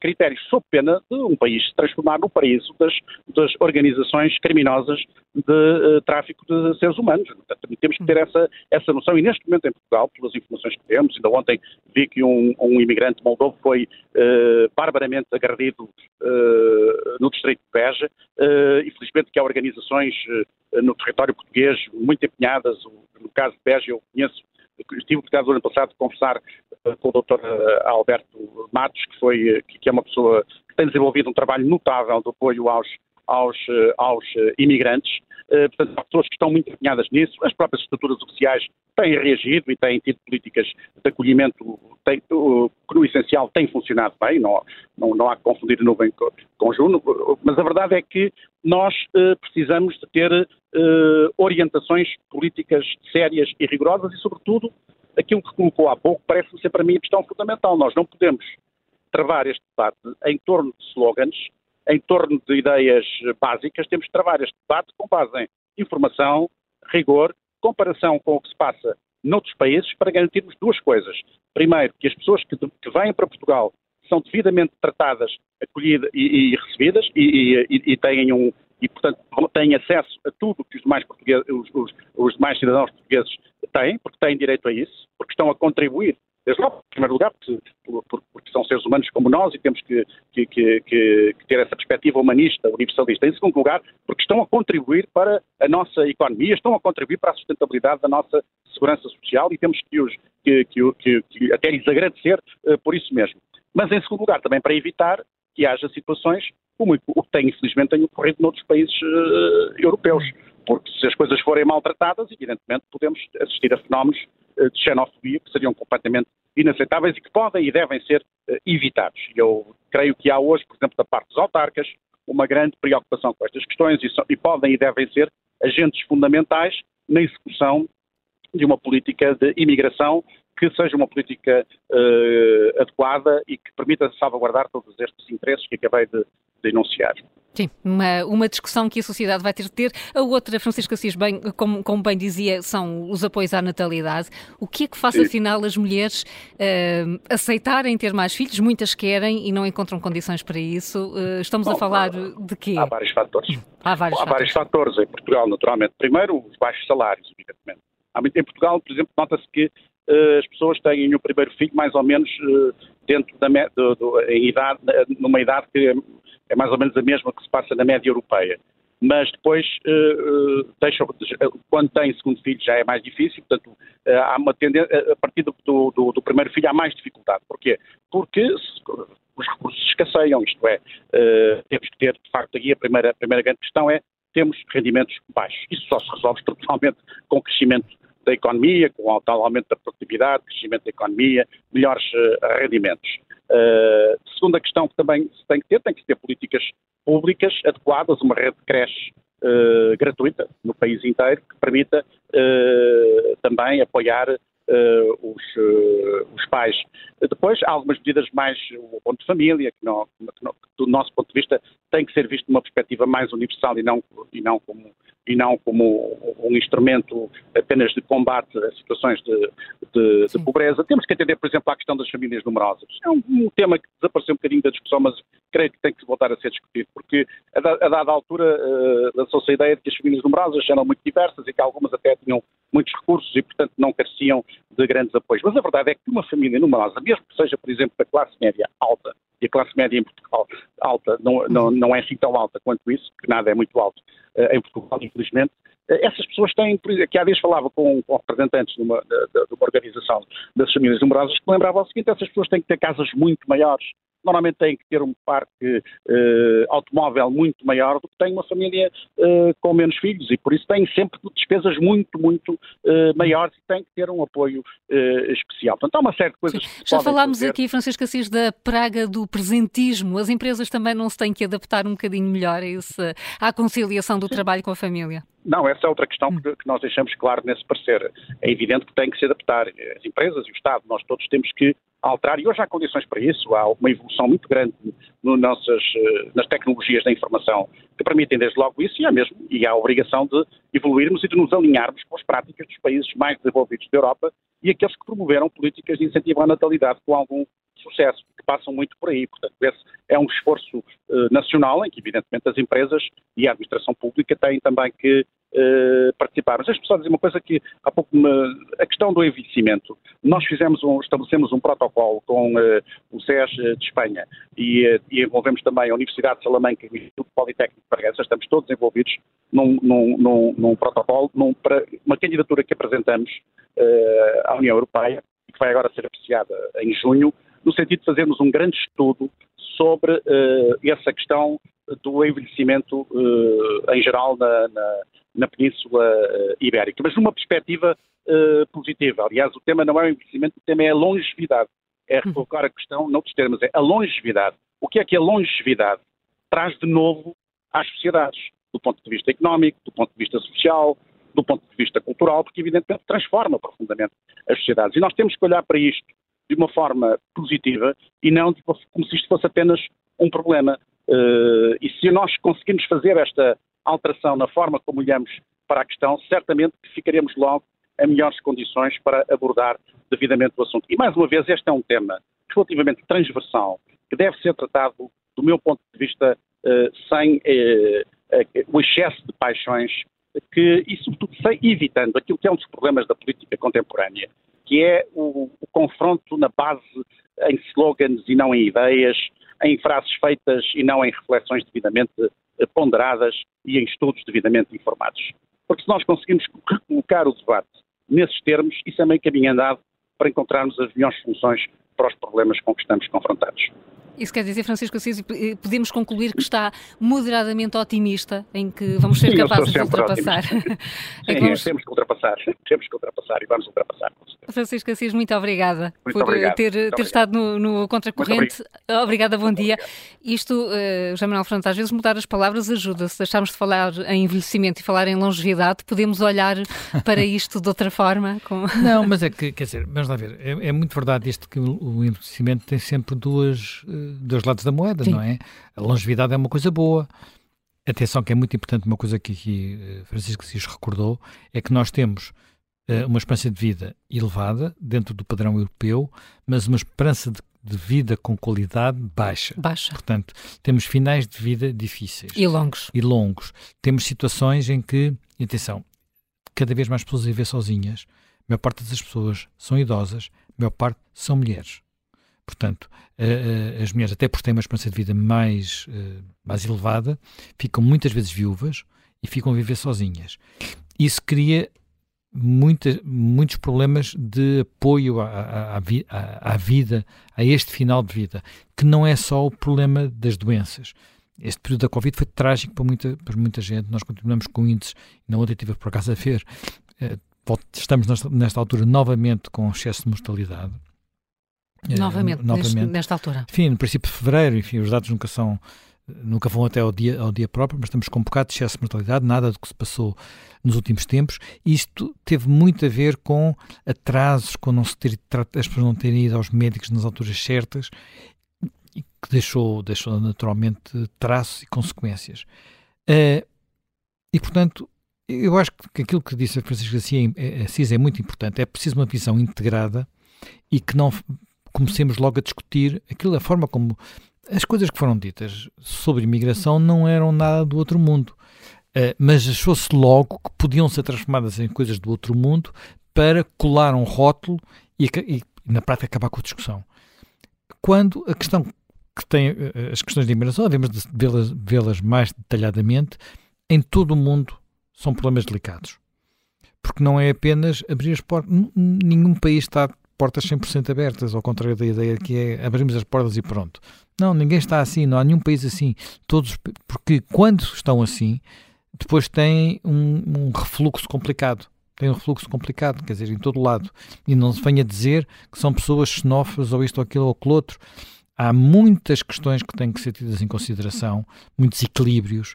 critérios, sob pena de um país se transformar no paraíso das organizações criminosas de tráfico de seres humanos. Portanto, temos que ter essa noção e neste momento em Portugal, pelas informações que temos, ainda ontem vi que um imigrante moldovo foi barbaramente agredido no distrito de Beja, infelizmente que há organizações no território português muito empenhadas. No caso de Beja, eu conheço, tive a oportunidade no ano passado de conversar com o doutor Alberto Matos, que é uma pessoa que tem desenvolvido um trabalho notável de apoio aos imigrantes. Portanto, há pessoas que estão muito empenhadas nisso. As próprias estruturas oficiais têm reagido e têm tido políticas de acolhimento que no essencial têm funcionado bem, não há que confundir nuvem com juno, mas a verdade é que nós precisamos de ter orientações políticas sérias e rigorosas e, sobretudo, aquilo que colocou há pouco parece-me ser para mim a questão fundamental. Nós não podemos travar este debate em torno de slogans, em torno de ideias básicas, temos de travar este debate com base em informação, rigor, comparação com o que se passa noutros países para garantirmos duas coisas. Primeiro, que as pessoas que vêm para Portugal são devidamente tratadas, acolhidas e recebidas e têm portanto, têm acesso a tudo que os demais cidadãos portugueses têm, porque têm direito a isso, porque estão a contribuir. Desde logo, em primeiro lugar, porque são seres humanos como nós e temos que ter essa perspectiva humanista, universalista. Em segundo lugar, porque estão a contribuir para a nossa economia, estão a contribuir para a sustentabilidade da nossa segurança social e temos que até lhes agradecer por isso mesmo. Mas em segundo lugar, também para evitar que haja situações como o que infelizmente tem ocorrido noutros países europeus. Porque se as coisas forem maltratadas, evidentemente podemos assistir a fenómenos de xenofobia que seriam completamente inaceitáveis e que podem e devem ser evitados. Eu creio que há hoje, por exemplo, da parte dos autarcas, uma grande preocupação com estas questões e podem e devem ser agentes fundamentais na execução de uma política de imigração que seja uma política adequada e que permita salvaguardar todos estes interesses que acabei de enunciar. Sim, uma discussão que a sociedade vai ter de ter. A outra, Francisco Assis, como bem dizia, são os apoios à natalidade. O que é que faz, afinal, as mulheres aceitarem ter mais filhos? Muitas querem e não encontram condições para isso. Estamos a falar de quê? Há vários fatores. Há vários fatores em Portugal, naturalmente. Primeiro, os baixos salários, evidentemente. Em Portugal, por exemplo, nota-se que as pessoas têm o primeiro filho mais ou menos dentro da idade, numa idade que é mais ou menos a mesma que se passa na média europeia. Mas depois, quando tem segundo filho já é mais difícil, portanto, há uma tendência, a partir do primeiro filho há mais dificuldade. Porquê? Porque os recursos escasseiam, isto é, temos que ter, de facto, aqui a primeira grande questão é, temos rendimentos baixos. Isso só se resolve totalmente com o crescimento da economia, com o tal aumento da produtividade, crescimento da economia, melhores rendimentos. Segunda questão que também se tem que ter políticas públicas adequadas, uma rede de creches gratuita no país inteiro, que permita também apoiar os pais. Depois há algumas medidas mais, o ponto de família, que do nosso ponto de vista tem que ser visto de uma perspectiva mais universal e não como um instrumento apenas de combate a situações de pobreza. Temos que atender, por exemplo, à questão das famílias numerosas. É um tema que desapareceu um bocadinho da discussão, mas creio que tem que voltar a ser discutido, porque a dada altura lançou-se a ideia de que as famílias numerosas eram muito diversas e que algumas até tinham muitos recursos e, portanto, não careciam de grandes apoios. Mas a verdade é que uma família numerosa, mesmo que seja, por exemplo, da classe média alta, e a classe média em Portugal alta não é assim tão alta quanto isso, porque nada é muito alto em Portugal, infelizmente, essas pessoas têm, que há vez falava com representantes de uma organização das famílias numerosas, que lembrava o seguinte: essas pessoas têm que ter casas muito maiores, normalmente têm que ter um parque automóvel muito maior do que tem uma família com menos filhos, e por isso têm sempre despesas muito maiores e têm que ter um apoio especial. Portanto, há uma série de coisas que já falámos aqui, Francisco Assis, da praga do presentismo. As empresas também não se têm que adaptar um bocadinho melhor à conciliação do trabalho com a família? Não, essa é outra questão que nós deixamos claro nesse parecer. É evidente que tem que se adaptar. As empresas e o Estado, nós todos temos que alterar, e hoje há condições para isso, há uma evolução muito grande nas tecnologias da informação que permitem desde logo isso, e há a obrigação de evoluirmos e de nos alinharmos com as práticas dos países mais desenvolvidos da Europa e aqueles que promoveram políticas de incentivo à natalidade com algum sucesso, que passam muito por aí. Portanto, esse é um esforço nacional em que, evidentemente, as empresas e a administração pública têm também que participar. Mas deixa-me só dizer uma coisa que há pouco a questão do envelhecimento. Nós estabelecemos um protocolo com o SES de Espanha e envolvemos também a Universidade de Salamanca e o Instituto Politécnico de Bragança. Estamos todos envolvidos num protocolo, para uma candidatura que apresentamos à União Europeia, que vai agora ser apreciada em junho, no sentido de fazermos um grande estudo sobre essa questão do envelhecimento em geral na Península Ibérica, mas numa perspectiva positiva. Aliás, o tema não é o envelhecimento, o tema é a longevidade. É colocar a questão, noutros termos, é a longevidade. O que é que a longevidade traz de novo às sociedades, do ponto de vista económico, do ponto de vista social, do ponto de vista cultural, porque evidentemente transforma profundamente as sociedades. E nós temos que olhar para isto de uma forma positiva e não como se isto fosse apenas um problema. E se nós conseguirmos fazer esta alteração na forma como olhamos para a questão, certamente que ficaremos logo em melhores condições para abordar devidamente o assunto. E mais uma vez, este é um tema relativamente transversal, que deve ser tratado, do meu ponto de vista, sem o excesso de paixões, e sobretudo sem evitando aquilo que é um dos problemas da política contemporânea, que é o confronto na base em slogans e não em ideias, em frases feitas e não em reflexões devidamente ponderadas e em estudos devidamente informados. Porque se nós conseguimos recolocar o debate nesses termos, isso é meio caminho andado para encontrarmos as melhores soluções para os problemas com que estamos confrontados. Isso quer dizer, Francisco Assis, podemos concluir que está moderadamente otimista em que vamos ser capazes de ultrapassar. Temos que ultrapassar e vamos ultrapassar. Francisco Assis, muito obrigada por ter estado no Contracorrente. Obrigada, bom dia. Isto, José Manuel Fernandes, às vezes mudar as palavras ajuda. Se deixarmos de falar em envelhecimento e falar em longevidade, podemos olhar para isto de outra forma? Não, mas é que, quer dizer, vamos lá ver, é muito verdade isto que o envelhecimento tem sempre dois lados da moeda, sim, não é? A longevidade é uma coisa boa. Atenção que é muito importante, uma coisa que aqui Francisco Assis recordou, é que nós temos uma esperança de vida elevada dentro do padrão europeu, mas uma esperança de vida com qualidade baixa. Portanto, temos finais de vida difíceis. E longos. Temos situações em que, atenção, cada vez mais pessoas a viver sozinhas, A maior parte das pessoas são idosas, a maior parte são mulheres. Portanto, as mulheres, até por terem uma esperança de vida mais elevada, ficam muitas vezes viúvas e ficam a viver sozinhas. Isso cria muitos problemas de apoio à vida, a este final de vida, que não é só o problema das doenças. Este período da Covid foi trágico para muita gente. Nós continuamos com índices, não ontem tive por acaso a ver, estamos nesta altura novamente com excesso de mortalidade. Nesta altura. Enfim, no princípio de fevereiro, enfim, os dados nunca vão até ao dia próprio, mas estamos com um bocado de excesso de mortalidade, nada do que se passou nos últimos tempos. Isto teve muito a ver com atrasos, com não se ter, as pessoas não terem ido aos médicos nas alturas certas, que deixou naturalmente traços e consequências. E, portanto, eu acho que aquilo que disse a Francisco Assis é muito importante. É preciso uma visão integrada e que não comecemos logo a discutir aquilo, a forma como as coisas que foram ditas sobre imigração não eram nada do outro mundo, mas achou-se logo que podiam ser transformadas em coisas do outro mundo para colar um rótulo e na prática acabar com a discussão. Quando a questão que tem as questões de imigração, devemos vê-las mais detalhadamente, em todo o mundo são problemas delicados, porque não é apenas abrir as portas. Nenhum país está portas 100% abertas, ao contrário da ideia que é abrimos as portas e pronto. Não, ninguém está assim, não há nenhum país assim. Todos, porque quando estão assim, depois tem um refluxo complicado. Tem um refluxo complicado, quer dizer, em todo lado. E não se venha dizer que são pessoas xenófobas ou isto ou aquilo ou aquilo outro. Há muitas questões que têm que ser tidas em consideração, muitos equilíbrios,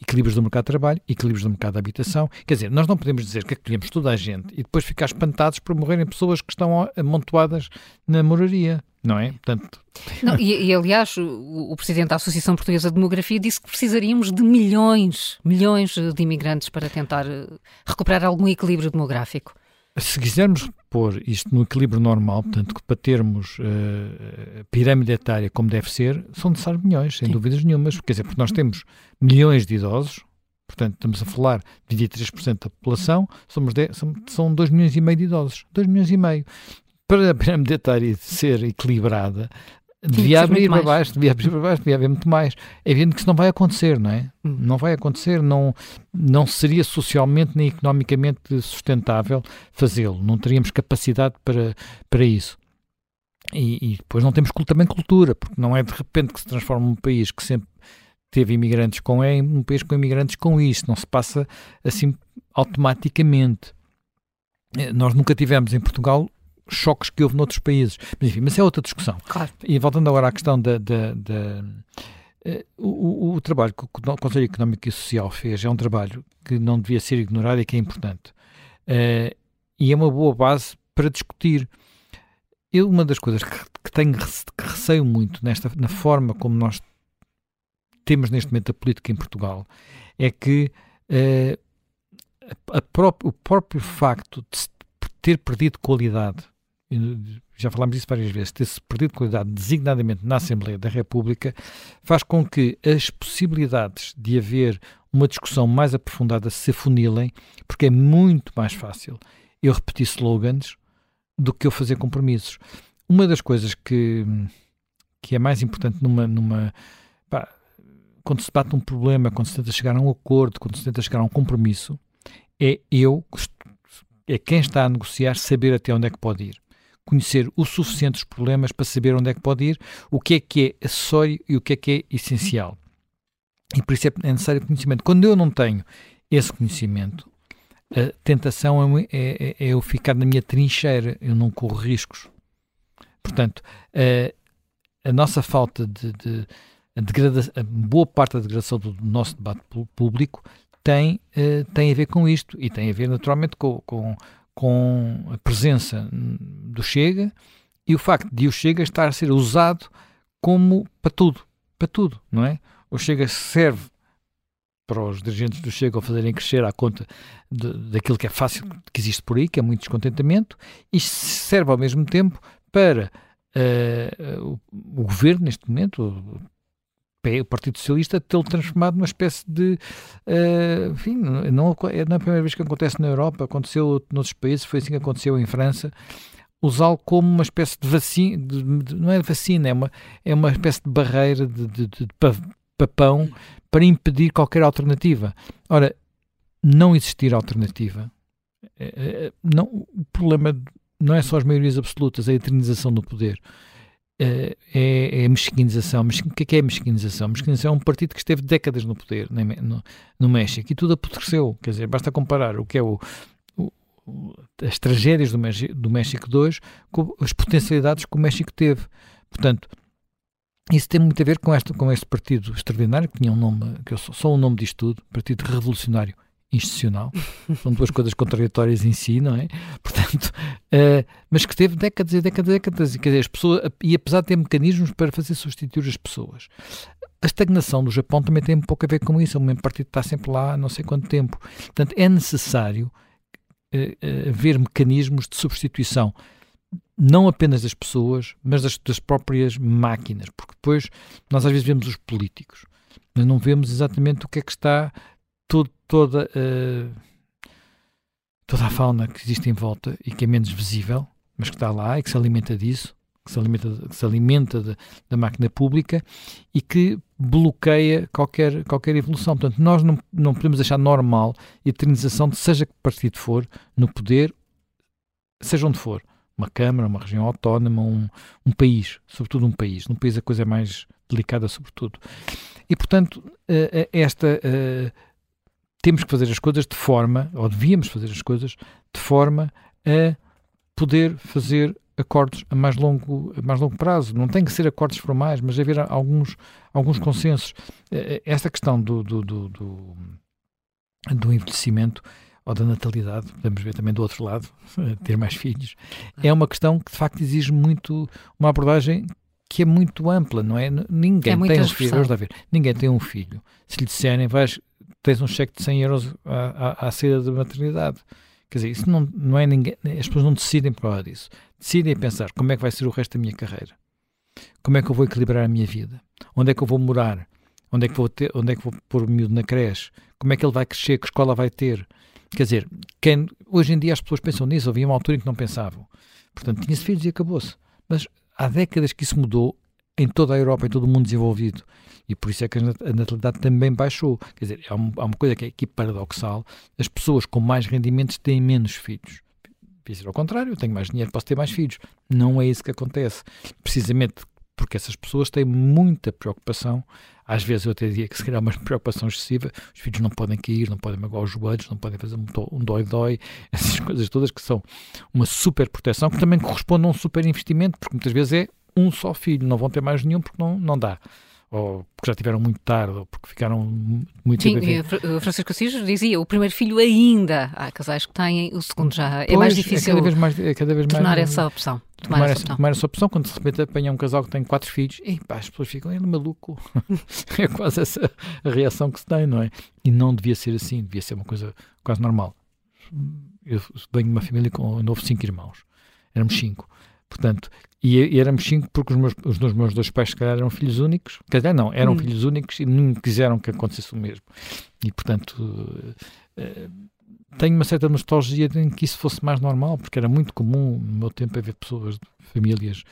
equilíbrios do mercado de trabalho, equilíbrios do mercado de habitação. Quer dizer, nós não podemos dizer que acolhemos toda a gente e depois ficar espantados por morrerem pessoas que estão amontoadas na moraria, não é? Portanto... Não, e aliás, o Presidente da Associação Portuguesa de Demografia disse que precisaríamos de milhões de imigrantes para tentar recuperar algum equilíbrio demográfico. Se quisermos pôr isto no equilíbrio normal, portanto, que para termos pirâmide etária como deve ser, são necessários milhões, sem dúvidas nenhumas. Quer dizer, porque nós temos milhões de idosos, portanto, estamos a falar de 23% da população, são 2 milhões e meio de idosos. 2 milhões e meio. Para a pirâmide etária ser equilibrada, devia haver muito mais. É evidente que isso não vai acontecer, não é? Não vai acontecer, não seria socialmente nem economicamente sustentável fazê-lo. Não teríamos capacidade para isso. E depois não temos também cultura, porque não é de repente que se transforma um país que sempre teve imigrantes com E em um país com imigrantes com I. Isso não se passa assim automaticamente. Nós nunca tivemos em Portugal choques que houve noutros países. Mas, enfim, é outra discussão. Claro. E voltando agora à questão o trabalho que o Conselho Económico e Social fez, é um trabalho que não devia ser ignorado e que é importante. E é uma boa base para discutir. Uma das coisas que receio muito na forma como nós temos neste momento a política em Portugal é que o próprio facto de se ter perdido qualidade, já falámos isso várias vezes, ter-se perdido qualidade designadamente na Assembleia da República, faz com que as possibilidades de haver uma discussão mais aprofundada se afunilem, porque é muito mais fácil eu repetir slogans do que eu fazer compromissos. Uma das coisas que é mais importante quando se bate um problema, quando se tenta chegar a um acordo, quando se tenta chegar a um compromisso, é quem está a negociar saber até onde é que pode ir. Conhecer o suficiente os problemas para saber onde é que pode ir, o que é acessório e o que é essencial. E por isso é necessário conhecimento. Quando eu não tenho esse conhecimento, a tentação é eu ficar na minha trincheira, eu não corro riscos. Portanto, a nossa falta a boa parte da degradação do nosso debate público tem a ver com isto e tem a ver naturalmente com a presença do Chega e o facto de o Chega estar a ser usado como para tudo, não é? O Chega serve para os dirigentes do Chega fazerem crescer à conta daquilo que é fácil, que existe por aí, que é muito descontentamento, e serve ao mesmo tempo para o governo neste momento, o Partido Socialista, tê-lo transformado numa espécie de... enfim, não é a primeira vez que acontece na Europa, aconteceu noutros países, foi assim que aconteceu em França, usá-lo como uma espécie de vacina, não é vacina, é uma espécie de barreira de papão para impedir qualquer alternativa. Ora, não existir alternativa, o problema não é só as maiorias absolutas, é a eternização do poder. É a mesquinização. O que é a mesquinização? A mesquinização é um partido que esteve décadas no poder no México e tudo apodreceu. Quer dizer, basta comparar o que é as tragédias do México de hoje com as potencialidades que o México teve. Portanto, isso tem muito a ver com este partido extraordinário, que tinha um nome, que é só o nome disto tudo, Partido Revolucionário Institucional. São duas coisas contraditórias em si, não é? Portanto, mas que teve décadas e décadas e décadas, quer dizer, as pessoas, e apesar de ter mecanismos para fazer substituir as pessoas. A estagnação do Japão também tem um pouco a ver com isso, o mesmo partido está sempre lá há não sei quanto tempo. Portanto, é necessário haver mecanismos de substituição, não apenas das pessoas, mas das próprias máquinas, porque depois nós às vezes vemos os políticos, mas não vemos exatamente o que é que está... Toda a fauna que existe em volta e que é menos visível, mas que está lá e que se alimenta disso, que se alimenta da máquina pública e que bloqueia qualquer evolução. Portanto, nós não podemos achar normal a eternização de seja que partido for, no poder, seja onde for, uma Câmara, uma região autónoma, um país, sobretudo um país. Num país a coisa é mais delicada, sobretudo. E, portanto, temos que fazer as coisas de forma, ou devíamos fazer as coisas, de forma a poder fazer acordos a mais longo prazo. Não tem que ser acordos formais, mas haver alguns consensos. Esta questão do envelhecimento ou da natalidade, podemos ver também do outro lado, ter mais filhos, é uma questão que de facto exige muito uma abordagem que é muito ampla, não é? Ninguém tem um filho. Ninguém tem um filho. Se lhe disserem, tens um cheque de 100 euros à saída da maternidade. Quer dizer, isso não é ninguém... As pessoas não decidem por causa disso. Decidem pensar como é que vai ser o resto da minha carreira. Como é que eu vou equilibrar a minha vida? Onde é que eu vou morar? Onde é que vou pôr o miúdo na creche? Como é que ele vai crescer? Que escola vai ter? Quer dizer, hoje em dia as pessoas pensam nisso. Havia uma altura em que não pensavam. Portanto, tinha-se filhos e acabou-se. Mas há décadas que isso mudou em toda a Europa, em todo o mundo desenvolvido. E por isso é que a natalidade também baixou. Quer dizer, há uma coisa que é aqui paradoxal. As pessoas com mais rendimentos têm menos filhos. Quer dizer, ao contrário, eu tenho mais dinheiro, posso ter mais filhos. Não é isso que acontece. Precisamente porque essas pessoas têm muita preocupação. Às vezes eu até diria que se calhar uma preocupação excessiva. Os filhos não podem cair, não podem magoar os joelhos, não podem fazer um dói-dói. Essas coisas todas que são uma super proteção que também corresponde a um super investimento, porque muitas vezes é um só filho, não vão ter mais nenhum porque não dá, ou porque já tiveram muito tarde, ou porque ficaram muito... Sim, Francisco Assis dizia, o primeiro filho ainda, há casais que têm, o segundo já é mais difícil tomar essa opção, quando de repente apanha um casal que tem 4 filhos, e pá, as pessoas ficam, ele é maluco. É quase essa a reação que se tem, não é? E não devia ser assim, devia ser uma coisa quase normal. Eu venho de uma família onde houve 5 irmãos, éramos 5. Portanto, e éramos 5 porque os meus 2 pais, se calhar, eram filhos únicos. Quer dizer, não, eram filhos únicos e não quiseram que acontecesse o mesmo. E, portanto, tenho uma certa nostalgia de que isso fosse mais normal, porque era muito comum, no meu tempo, haver pessoas, famílias...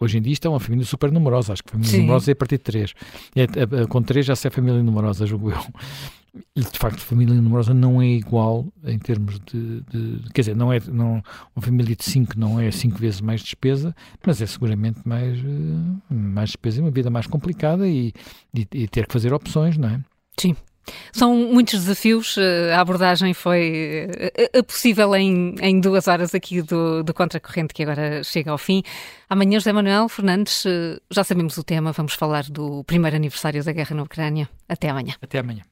Hoje em dia isto é uma família super numerosa, acho que família numerosa é a partir de 3. Com 3 já se é família numerosa, julgo eu. E, de facto, família numerosa não é igual em termos de quer dizer, não, uma família de 5 não é 5 vezes mais despesa, mas é seguramente mais despesa e uma vida mais complicada e ter que fazer opções, não é? Sim. São muitos desafios, a abordagem foi a possível em 2 horas aqui do Contracorrente, que agora chega ao fim. Amanhã, José Manuel Fernandes, já sabemos o tema, vamos falar do primeiro aniversário da guerra na Ucrânia. Até amanhã. Até amanhã.